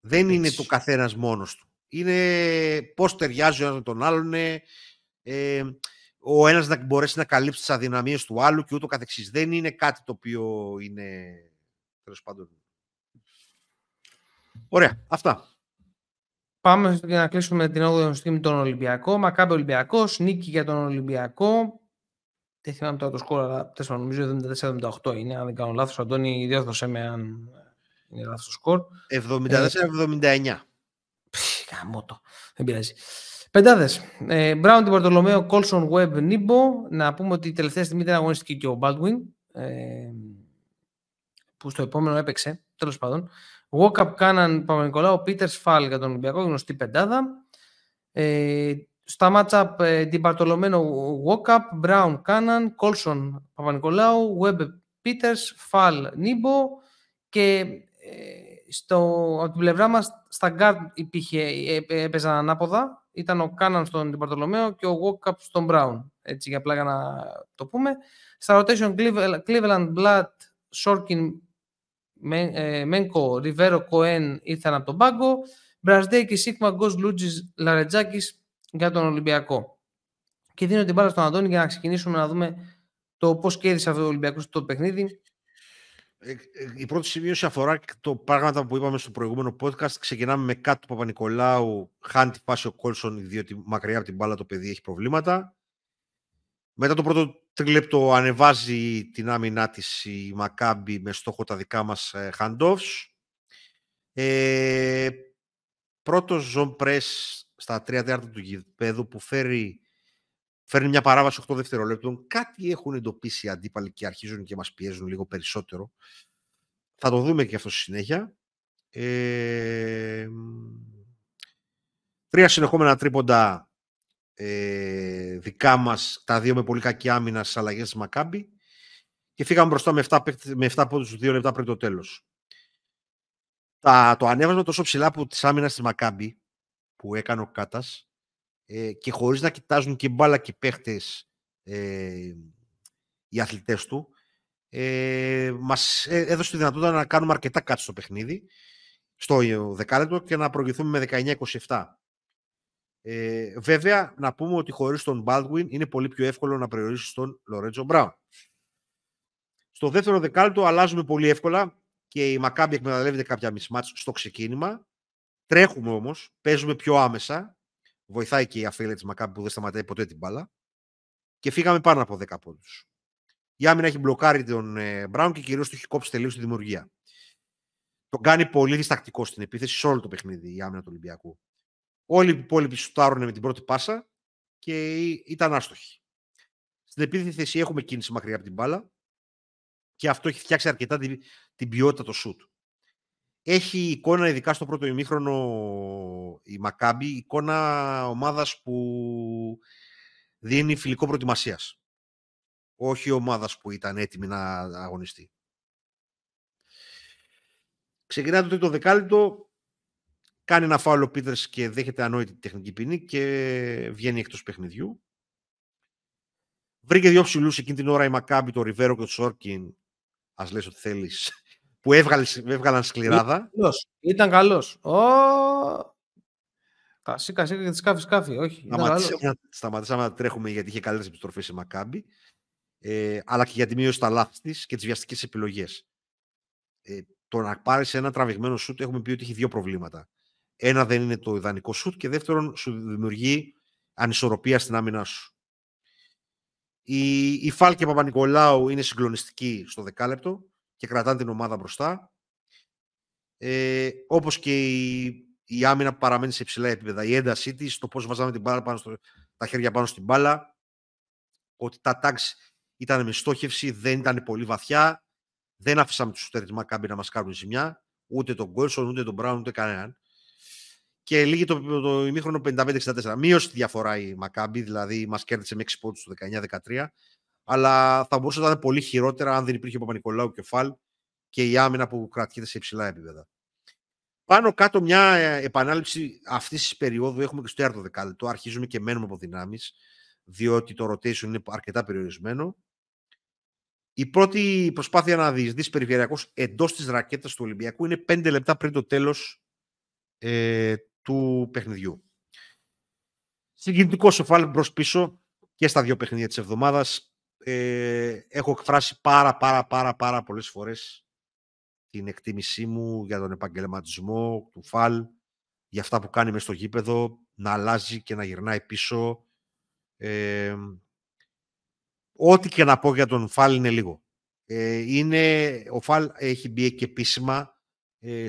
Δεν είναι το καθένας μόνος του. Είναι πώς ταιριάζει ο ένας με τον άλλον, ο ένας να μπορέσει να καλύψει τις αδυναμίες του άλλου και ούτω καθεξής. Δεν είναι κάτι το οποίο είναι, τέλος πάντων. Ωραία, αυτά. Πάμε για να κλείσουμε την 8η αγωνιστική με τον Ολυμπιακό. Μακάμπι Ολυμπιακός, νίκη για τον Ολυμπιακό. Δεν θυμάμαι τώρα το σκορ, αλλά νομίζω 74-78 είναι, αν δεν κάνω λάθος. Αντώνη, διόρθωσέ με αν είναι λάθος το σκορ. 74-79. Γαμώτο. Δεν πειράζει. Πεντάδες. Μπράουν, την Παρτολομέο, Κόλσον, Webb, Νίμπο. Να πούμε ότι τελευταία στιγμή δεν αγωνίστηκε και ο Μπάλτουιν, που στο επόμενο έπαιξε, τέλος πάντων. Walkup, Κάναν, Παπα-Νικολάου, Πίτερ, Σφάλ για τον Ολυμπιακό, γνωστή πεντάδα. Στα matchup, την Παρτολομέο, Walkup, Brown, Κάναν, Κόλσον, Παπα-Νικολάου, Webb, Πίτερ, Σφάλ, Νίμπο. Και από την πλευρά μας, στα guard έπαιζαν ανάποδα. Ήταν ο Κάναν στον Παρτολομέο και ο Walkup στον Μπράουν. Έτσι, για πλάκα να το πούμε. Στα rotation, Cleveland, Blatt, Sorkin, Μένκο, Ριβέρο, Κοέν ήρθαν από τον πάγκο. Μπραζδέκη, Σίγμα, Γκος, Λούτζης, Λαρετζάκης για τον Ολυμπιακό. Και δίνω την μπάλα στον Αντώνη για να ξεκινήσουμε να δούμε το πώς κέρδισε αυτό ο Ολυμπιακός το παιχνίδι. Η πρώτη σημείωση αφορά το πράγμα που είπαμε στο προηγούμενο podcast. Ξεκινάμε με κάτω του Παπα-Νικολάου. Χάνει τη φάση ο Κόλσον, διότι μακριά από την μπάλα το παιδί έχει προβλήματα. Μετά το πρώτο τρίλεπτο ανεβάζει την άμυνά της η Μακάμπι με στόχο τα δικά μας handoffs. Πρώτο zone press στα 3/4 του γηπέδου που φέρνει μια παράβαση 8 δευτερολέπτων. Κάτι έχουν εντοπίσει οι αντίπαλοι και αρχίζουν και μας πιέζουν λίγο περισσότερο. Θα το δούμε και αυτό στη συνέχεια. Τρία συνεχόμενα τρίποντα δικά μας, τα δύο με πολύ κακή άμυνα στις αλλαγές της Μακάμπη, και φύγαμε μπροστά με 7 πόντους 2 λεπτά πριν το τέλος. Το ανέβασμα τόσο ψηλά από τις άμυνας της Μακάμπη που έκανε ο Κάτας, και χωρίς να κοιτάζουν και μπάλα και παίχτες οι αθλητές του, μας έδωσε τη δυνατότητα να κάνουμε αρκετά κάτι στο παιχνίδι στο δεκάλεπτο και να προηγηθούμε με 19-27. Βέβαια, να πούμε ότι χωρίς τον Baldwin είναι πολύ πιο εύκολο να περιορίσει τον Λορέντζο Μπράουν. Στο δεύτερο δεκάλεπτο αλλάζουμε πολύ εύκολα και η Μακάμπη εκμεταλλεύεται κάποια μισμάτς στο ξεκίνημα. Τρέχουμε όμως, παίζουμε πιο άμεσα. Βοηθάει και η αφέλεια της Μακάμπη που δεν σταματάει ποτέ την μπάλα. Και φύγαμε πάνω από 10 πόντους. Η άμυνα έχει μπλοκάρει τον Μπράουν και κυρίως του έχει κόψει τελείως τη δημιουργία. Τον κάνει πολύ διστακτικό στην επίθεση σε όλο το παιχνίδι η άμυνα του Ολυμπιακού. Όλοι οι υπόλοιποι σουτάρουν με την πρώτη πάσα και ήταν άστοχοι. Στην επίθεση έχουμε κίνηση μακριά από την μπάλα και αυτό έχει φτιάξει αρκετά την ποιότητα το σουτ. Έχει εικόνα, ειδικά στο πρώτο ημίχρονο, η Μακάμπη, εικόνα ομάδας που δίνει φιλικό προετοιμασίας. Όχι ομάδας που ήταν έτοιμη να αγωνιστεί. Ξεκινάει το τρίτο δεκάλεπτο. Κάνει ένα φάουλ ο Πίτερς και δέχεται ανόητη τεχνική ποινή και βγαίνει εκτός παιχνιδιού. Βρήκε δύο ψηλούς εκείνη την ώρα η Μακάμπη, το Ριβέρο και το Σόρκιν, ας λες ό,τι θέλεις, που έβγαλαν σκληράδα. Ήταν καλός. Σίκα, σίκα και τη σκάφη. Όχι. Σταματήσαμε να τρέχουμε γιατί είχε καλύτερες επιστροφές η Μακάμπη, αλλά και για τη μείωση στα λάθη της και τις βιαστικές επιλογές. Το να πάρεις ένα τραβηγμένο σουτ, έχουμε πει ότι έχει δύο προβλήματα. Ένα, δεν είναι το ιδανικό σουτ, και δεύτερον, σου δημιουργεί ανισορροπία στην άμυνά σου. Η Φάλ και Παπα-Νικολάου είναι συγκλονιστικοί στο δεκάλεπτο και κρατάνε την ομάδα μπροστά. Όπως και η άμυνα που παραμένει σε υψηλά επίπεδα. Η έντασή της, το πώς βάζαμε την μπάλα τα χέρια πάνω στην μπάλα, ότι τα τάξη ήταν με στόχευση, δεν ήταν πολύ βαθιά, δεν άφησαμε τους σουτέρ της Μακάμπη να μας κάνουν ζημιά, ούτε τον Γκόλσον, ούτε τον Μπράουν, ούτε κανέναν. Και λίγη το ημίχρονο 55-64. Μείωσε τη διαφορά η Μακάμπη, δηλαδή μας κέρδισε με 6 πόντους το 19-13. Αλλά θα μπορούσε να ήταν πολύ χειρότερα αν δεν υπήρχε ο Παπα-Νικολάου και ο Φαλ και η άμυνα που κρατιέται σε υψηλά επίπεδα. Πάνω κάτω μια επανάληψη αυτής της περίοδου έχουμε και στο τέταρτο δεκάλεπτο. Αρχίζουμε και μένουμε από δυνάμεις, διότι το rotation είναι αρκετά περιορισμένο. Η πρώτη προσπάθεια να διεισδύσει περιφερειακός εντός της ρακέτας του Ολυμπιακού είναι 5 λεπτά πριν το τέλος του παιχνιδιού. Συγκινητικό σοφάλ μπρος πίσω και στα δύο παιχνίδια της εβδομάδας. Έχω εκφράσει πάρα πολλές φορές την εκτίμησή μου για τον επαγγελματισμό του Φαλ, για αυτά που κάνει μες στο γήπεδο, να αλλάζει και να γυρνάει πίσω. Ό,τι και να πω για τον Φαλ είναι λίγο. Ο Φαλ έχει μπει και επίσημα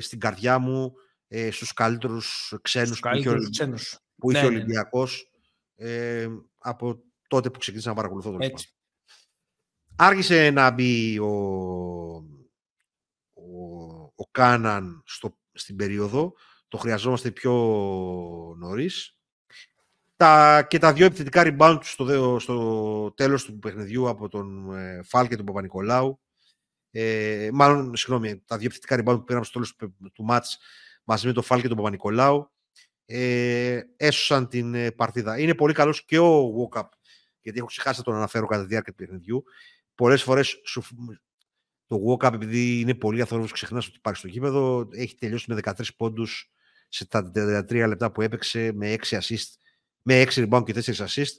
στην καρδιά μου, στους καλύτερους ξένους. που είχε ο Ολυμπιακός από τότε που ξεκίνησα να παρακολουθώ το λεπτό. Άργησε να μπει ο Κάναν στην περίοδο. Το χρειαζόμαστε πιο νωρίς. Και τα δύο επιθετικά rebound στο τέλος του παιχνιδιού από τον Φάλ και τον Παπα-Νικολάου. Τα δύο επιθετικά rebound που πήραμε στο τέλος του μάτς μαζί με τον Φάλ και τον Παπα-Νικολάου έσωσαν την παρτίδα. Είναι πολύ καλός και ο walk-up, γιατί έχω ξεχάσει να τον αναφέρω κατά τη διάρκεια του παιχνιδιού. Πολλές φορές το walk-up, επειδή είναι πολύ αθόρυβος, ξεχνάς ότι υπάρχει στο γήπεδο. Έχει τελειώσει με 13 πόντους σε τα 33 λεπτά που έπαιξε, με 6 assist, με 6 rebound και 4 assist.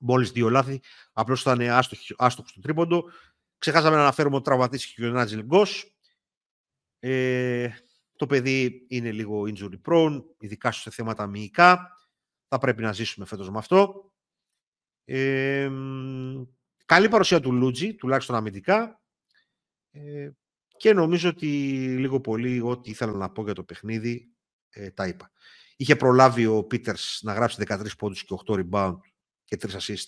Μόλις 2 λάθη. Απλώς ήταν άστοχος στο τρίποντο. Ξεχάσαμε να αναφέρουμε ότι τραυματίστηκε και ο Νάτζελ Γκος. Το παιδί είναι λίγο injury prone, ειδικά σε θέματα μυϊκά. Θα πρέπει να ζήσουμε φέτος με αυτό. Καλή παρουσία του Λούτζι, τουλάχιστον αμυντικά. Και νομίζω ότι λίγο πολύ ό,τι ήθελα να πω για το παιχνίδι τα είπα. Είχε προλάβει ο Πίτερς να γράψει 13 πόντους και 8 rebound και 3 assist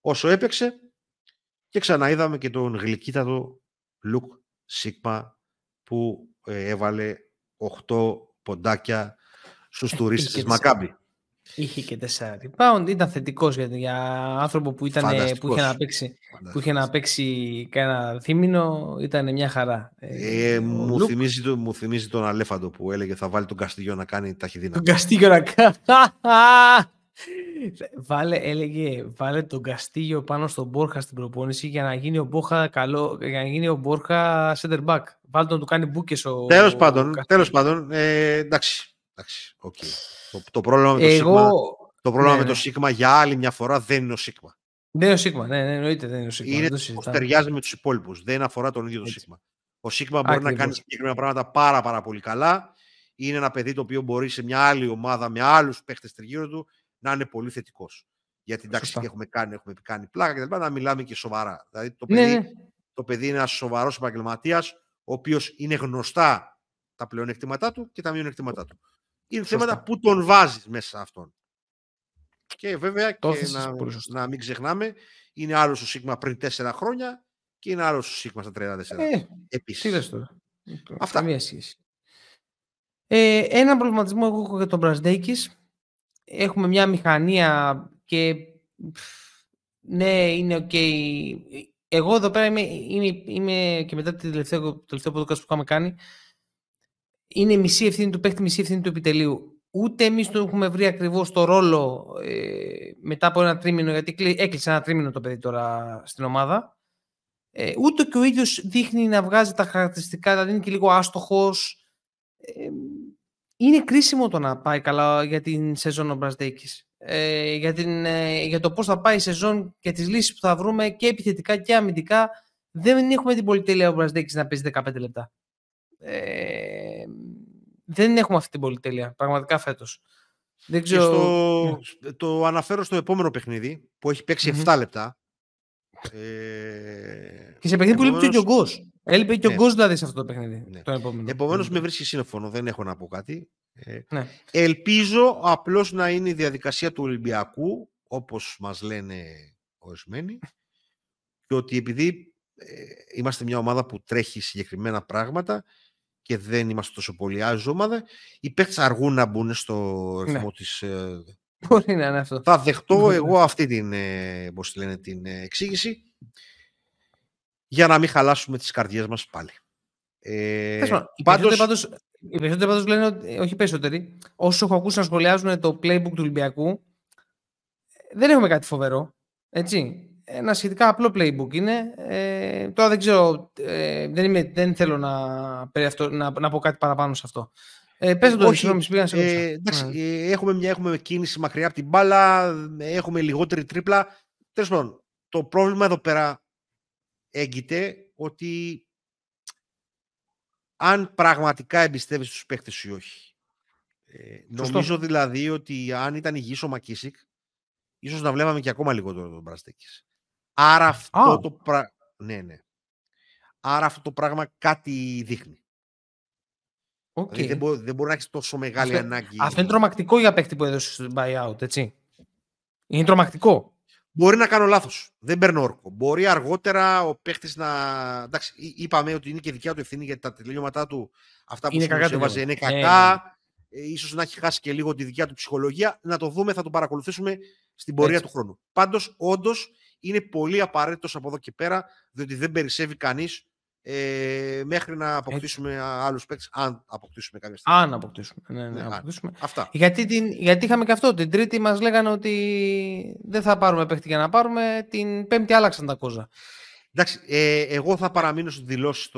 όσο έπαιξε. Και ξαναείδαμε και τον γλυκύτατο Λουκ Σίγμα που έβαλε 8 ποντάκια στους τουρίστες της Μακάμπι. Είχε και 4 rebound. Ήταν θετικός για άνθρωπο που είχε να παίξει κανένα δίμηνο. Ήταν μια χαρά. Μου θυμίζει τον Αλέφαντο που έλεγε θα βάλει τον Καστίγιο να κάνει ταχυδύναμη. Τον Καστίγιο να κάνει. Έλεγε βάλε τον Καστίγιο πάνω στον Μπόρχα στην προπόνηση για να γίνει ο Μπόρχα καλό, για να γίνει ο Μπόρχα center back. Βάλτε τον, του κάνει μπούκες ο Τέλος πάντων, εντάξει. Okay. Το πρόβλημα με το Σίγμα για άλλη μια φορά δεν είναι ο Σίγμα. Δεν είναι ο Σίγμα, ναι, εννοείται. Δεν είναι ο Σίγμα. Είναι το ταιριάζει με τους υπόλοιπους. Δεν αφορά τον ίδιο το Σίγμα. Ο Σίγμα μπορεί να κάνει συγκεκριμένα πράγματα πάρα πολύ καλά. Είναι ένα παιδί το οποίο μπορεί σε μια άλλη ομάδα με άλλους παίχτες τριγύρω του να είναι πολύ θετικός. Γιατί εντάξει, έχουμε κάνει πλάκα και τα λοιπά, να μιλάμε και σοβαρά. Δηλαδή το παιδί είναι ένας σοβαρός επαγγελματίας, ο οποίος είναι γνωστά τα πλεονεκτήματά του και τα μειονεκτήματά του. Είναι θέματα που τον βάζεις μέσα σε αυτόν. Και βέβαια, και να μην ξεχνάμε, είναι άλλος ο Σίγμα πριν 4 χρόνια και είναι άλλος ο Σίγμα στα 34. Επίσης. Αυτά. Ένα προβληματισμό εγώ έχω για τον Μπραντέικης. Έχουμε μια μηχανία και ναι, είναι οκ. Εγώ εδώ πέρα είμαι και μετά το τελευταίο podcast που είχαμε κάνει, είναι μισή ευθύνη του παίκτη, μισή ευθύνη του επιτελείου. Ούτε εμείς το έχουμε βρει ακριβώς το ρόλο μετά από ένα τρίμηνο, γιατί έκλεισε ένα τρίμηνο το παιδί τώρα στην ομάδα. Ούτε και ο ίδιος δείχνει να βγάζει τα χαρακτηριστικά, δηλαδή είναι και λίγο άστοχος. Είναι κρίσιμο το να πάει καλά για την σεζόν ο Μπραντέικης. Για το πώς θα πάει η σεζόν και τις λύσεις που θα βρούμε και επιθετικά και αμυντικά, δεν έχουμε την πολυτέλεια ο Μπραντέικης να παίζει 15 λεπτά. Δεν έχουμε αυτή την πολυτέλεια πραγματικά φέτος. Δεν ξέρω... Το αναφέρω στο επόμενο παιχνίδι που έχει παίξει 7 λεπτά. Και σε παιχνίδι που λείπει και ο Γκος. Έλειπε και ο Γκος δηλαδή σε αυτό το παιχνίδι. Ναι. Επομένως με βρίσκει σύμφωνο, δεν έχω να πω κάτι. Ελπίζω απλώς να είναι η διαδικασία του Ολυμπιακού, όπως μας λένε ορισμένοι, και ότι επειδή είμαστε μια ομάδα που τρέχει συγκεκριμένα πράγματα και δεν είμαστε τόσο πολύ άλλη ομάδα, οι παίκτες αργούν να μπουν στο ρυθμό της... Μπορεί να είναι αυτό. Θα δεχτώ εγώ αυτή την εξήγηση, για να μην χαλάσουμε τις καρδιές μας πάλι. Οι περισσότεροι πάντως λένε, όχι περισσότεροι, όσοι έχω ακούσει να σχολιάζουν το playbook του Ολυμπιακού, δεν έχουμε κάτι φοβερό, έτσι. Ένα σχετικά απλό playbook είναι. Τώρα δεν ξέρω, δεν θέλω να πω κάτι παραπάνω σε αυτό. Πες το Έχουμε κίνηση μακριά από την μπάλα, έχουμε λιγότερη τρίπλα. Τέλος πάντων, το πρόβλημα εδώ πέρα έγκυται ότι αν πραγματικά εμπιστεύεις τους παίκτες ή όχι. Νομίζω δηλαδή ότι αν ήταν υγιής ο Μακίσικ, ίσως να βλέπαμε και ακόμα λιγότερο τον Μπραντέικης. Άρα αυτό το πράγμα... Άρα αυτό το πράγμα κάτι δείχνει. Okay. Δηλαδή δεν μπορεί να έχει τόσο μεγάλη ανάγκη. Αυτό είναι τρομακτικό για παίκτη που έδωσε στο buyout, έτσι. Είναι τρομακτικό. Μπορεί να κάνω λάθος. Δεν παίρνω όρκο. Μπορεί αργότερα ο παίκτης να. Εντάξει, είπαμε ότι είναι και δικιά του ευθύνη γιατί τα τελειώματά του αυτά που συνέβαζε είναι κακά. Ίσως να έχει χάσει και λίγο τη δικιά του ψυχολογία. Να το δούμε, θα τον παρακολουθήσουμε στην πορεία του χρόνου. Πάντως, όντως είναι πολύ απαραίτητος από εδώ και πέρα, διότι δεν περισσεύει κανείς μέχρι να αποκτήσουμε άλλους παίκτες. Αν αποκτήσουμε κάποια στιγμή. Αν αποκτήσουμε. Ναι, αποκτήσουμε. Αυτά. Γιατί είχαμε και αυτό. Την Τρίτη μας λέγανε ότι δεν θα πάρουμε παίκτη για να πάρουμε. Την Πέμπτη άλλαξαν τα κόζα. Εντάξει, εγώ θα παραμείνω στις δηλώσεις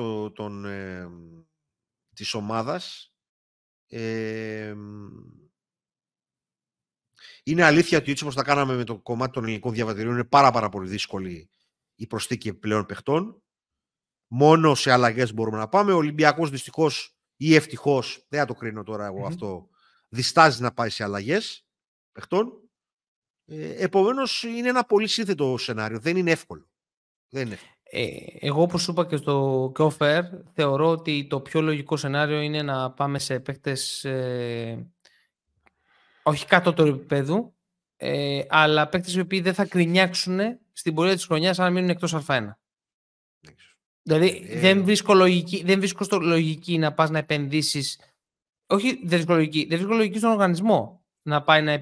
της ομάδας. Είναι αλήθεια ότι έτσι όπως τα κάναμε με το κομμάτι των ελληνικών διαβατηρίων είναι πάρα πολύ δύσκολη η προσθήκη επιπλέον παιχτών. Μόνο σε αλλαγές μπορούμε να πάμε. Ο Ολυμπιακός δυστυχώς ή ευτυχώς, δεν θα το κρίνω τώρα εγώ αυτό, διστάζει να πάει σε αλλαγές παιχτών. Επομένως είναι ένα πολύ σύνθετο σενάριο. Δεν είναι εύκολο. Εγώ όπως σου είπα και στο Offer, θεωρώ ότι το πιο λογικό σενάριο είναι να πάμε σε παίκτες όχι κάτω του επίπεδου, αλλά παίκτες οι οποίοι δεν θα κρινιάξουν στην πορεία της χρονιάς αν μείνουν εκτός Α1. Δηλαδή δεν βρίσκω λογική να πας να επενδύσεις, όχι δεν βρίσκω λογική στον οργανισμό να πάει να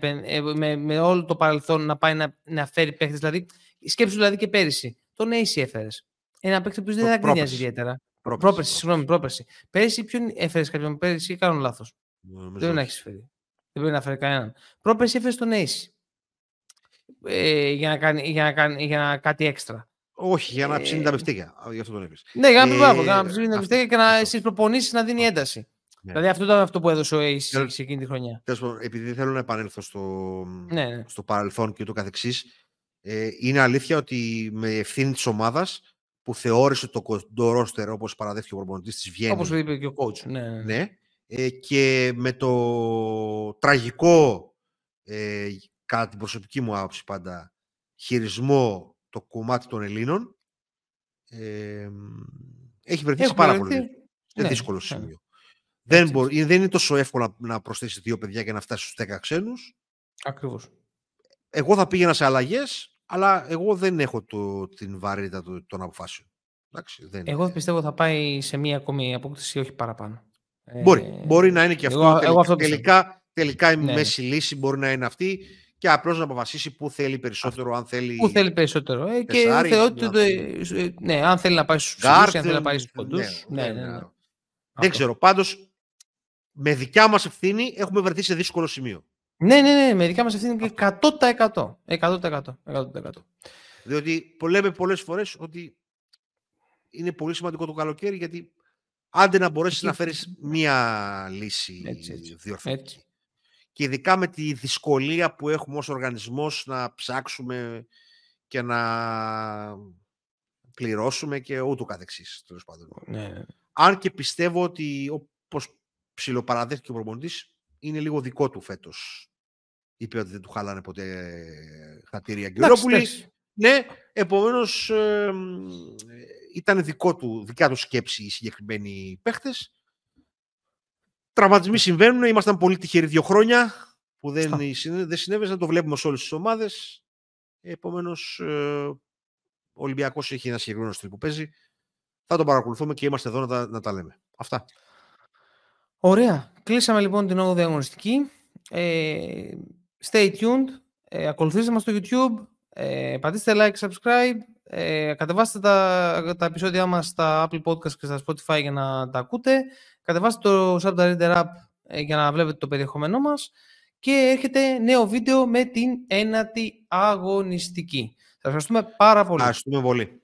με όλο το παρελθόν να πάει να φέρει παίκτες. Δηλαδή σκέψου δηλαδή και πέρυσι. Τον Hayes έφερες. Ένα παίκτη που δεν θα κρίνιαζε ιδιαίτερα. Πρόπερση. Πέρυσι ποιον έφερες κάποιον? Πέρυσι κάνω λάθος. Δεν πρέπει να έχεις φέρει. Δεν πρέπει να φέρει κανέναν. Πρόπερση έφερες τον Hayes. Για να κάνει κάτι έξτρα. Όχι, για να ψήνει τα πιστήκια. Γι' αυτό τον έφερες. Ναι, για να ψήνει τα πιστήκια και να στις προπονήσεις να δίνει ένταση. Δηλαδή αυτό ήταν αυτό που έδωσε ο Hayes σε εκείνη τη χρονιά. Επειδή θέλω να επανέλθω στο παρελθόν και ούτω καθεξής. Είναι αλήθεια ότι με ευθύνη της ομάδας που θεώρησε το κοντορόστερ, όπως παραδέχθηκε ο προπονητής της Βιέννης. Όπως το είπε και ο coach. Ναι. Και με το τραγικό, κατά την προσωπική μου άποψη πάντα, χειρισμό το κομμάτι των Ελλήνων, έχει βρεθεί σε πάρα πολύ δύσκολο σημείο. Δεν είναι τόσο εύκολο να προσθέσει δύο παιδιά και να φτάσει στους 10 ξένους. Ακριβώς. Εγώ θα πήγαινα σε αλλαγές, αλλά εγώ δεν έχω την βαρύτητα των αποφάσεων. Εντάξει, εγώ πιστεύω θα πάει σε μία ακόμη απόκτηση, όχι παραπάνω. Μπορεί να είναι και αυτό. Τελικά η μέση λύση μπορεί να είναι αυτή και απλώς να αποφασίσει πού θέλει περισσότερο. Αν θέλει, πού θέλει περισσότερο. Αν θέλει να πάει στους ψηλούς, αν θέλει να πάει στους ποντούς. Δεν ξέρω. Πάντως, με δικιά μας ευθύνη έχουμε βρεθεί σε δύσκολο σημείο. Ναι, με δικά μας ευθύνη και 100%. Διότι λέμε πολλές φορές ότι είναι πολύ σημαντικό το καλοκαίρι, γιατί άντε να μπορέσεις να φέρεις μία λύση διορθωτική. Και ειδικά με τη δυσκολία που έχουμε ως οργανισμός να ψάξουμε και να πληρώσουμε και ούτω καθεξής. Ναι. Αν και πιστεύω ότι όπως ψιλοπαραδέχτηκε ο προπονητής, είναι λίγο δικό του φέτος. Είπε ότι δεν του χαλάνε ποτέ χατήρια Γκυρόπουλη. Ναι, επομένως ήταν δικιά του σκέψη οι συγκεκριμένοι παίχτες. Τραυματισμοί συμβαίνουν. Ήμασταν πολύ τυχεροί 2 χρόνια που δεν συνέβησαν. Το βλέπουμε σε όλες τις ομάδες. Επομένως, ο Ολυμπιακός έχει ένα συγκεκριμένο στυλ που παίζει. Θα τον παρακολουθούμε και είμαστε εδώ να τα λέμε. Αυτά. Ωραία. Κλείσαμε λοιπόν την 8η αγωνιστική. Stay tuned. Ακολουθήστε μας στο YouTube. Πατήστε like, subscribe. Κατεβάστε τα επεισόδια μας στα Apple Podcast και στα Spotify για να τα ακούτε. Κατεβάστε το Sub the Reader App για να βλέπετε το περιεχόμενό μας. Και έρχεται νέο βίντεο με την 9η αγωνιστική. Σας ευχαριστούμε πάρα πολύ.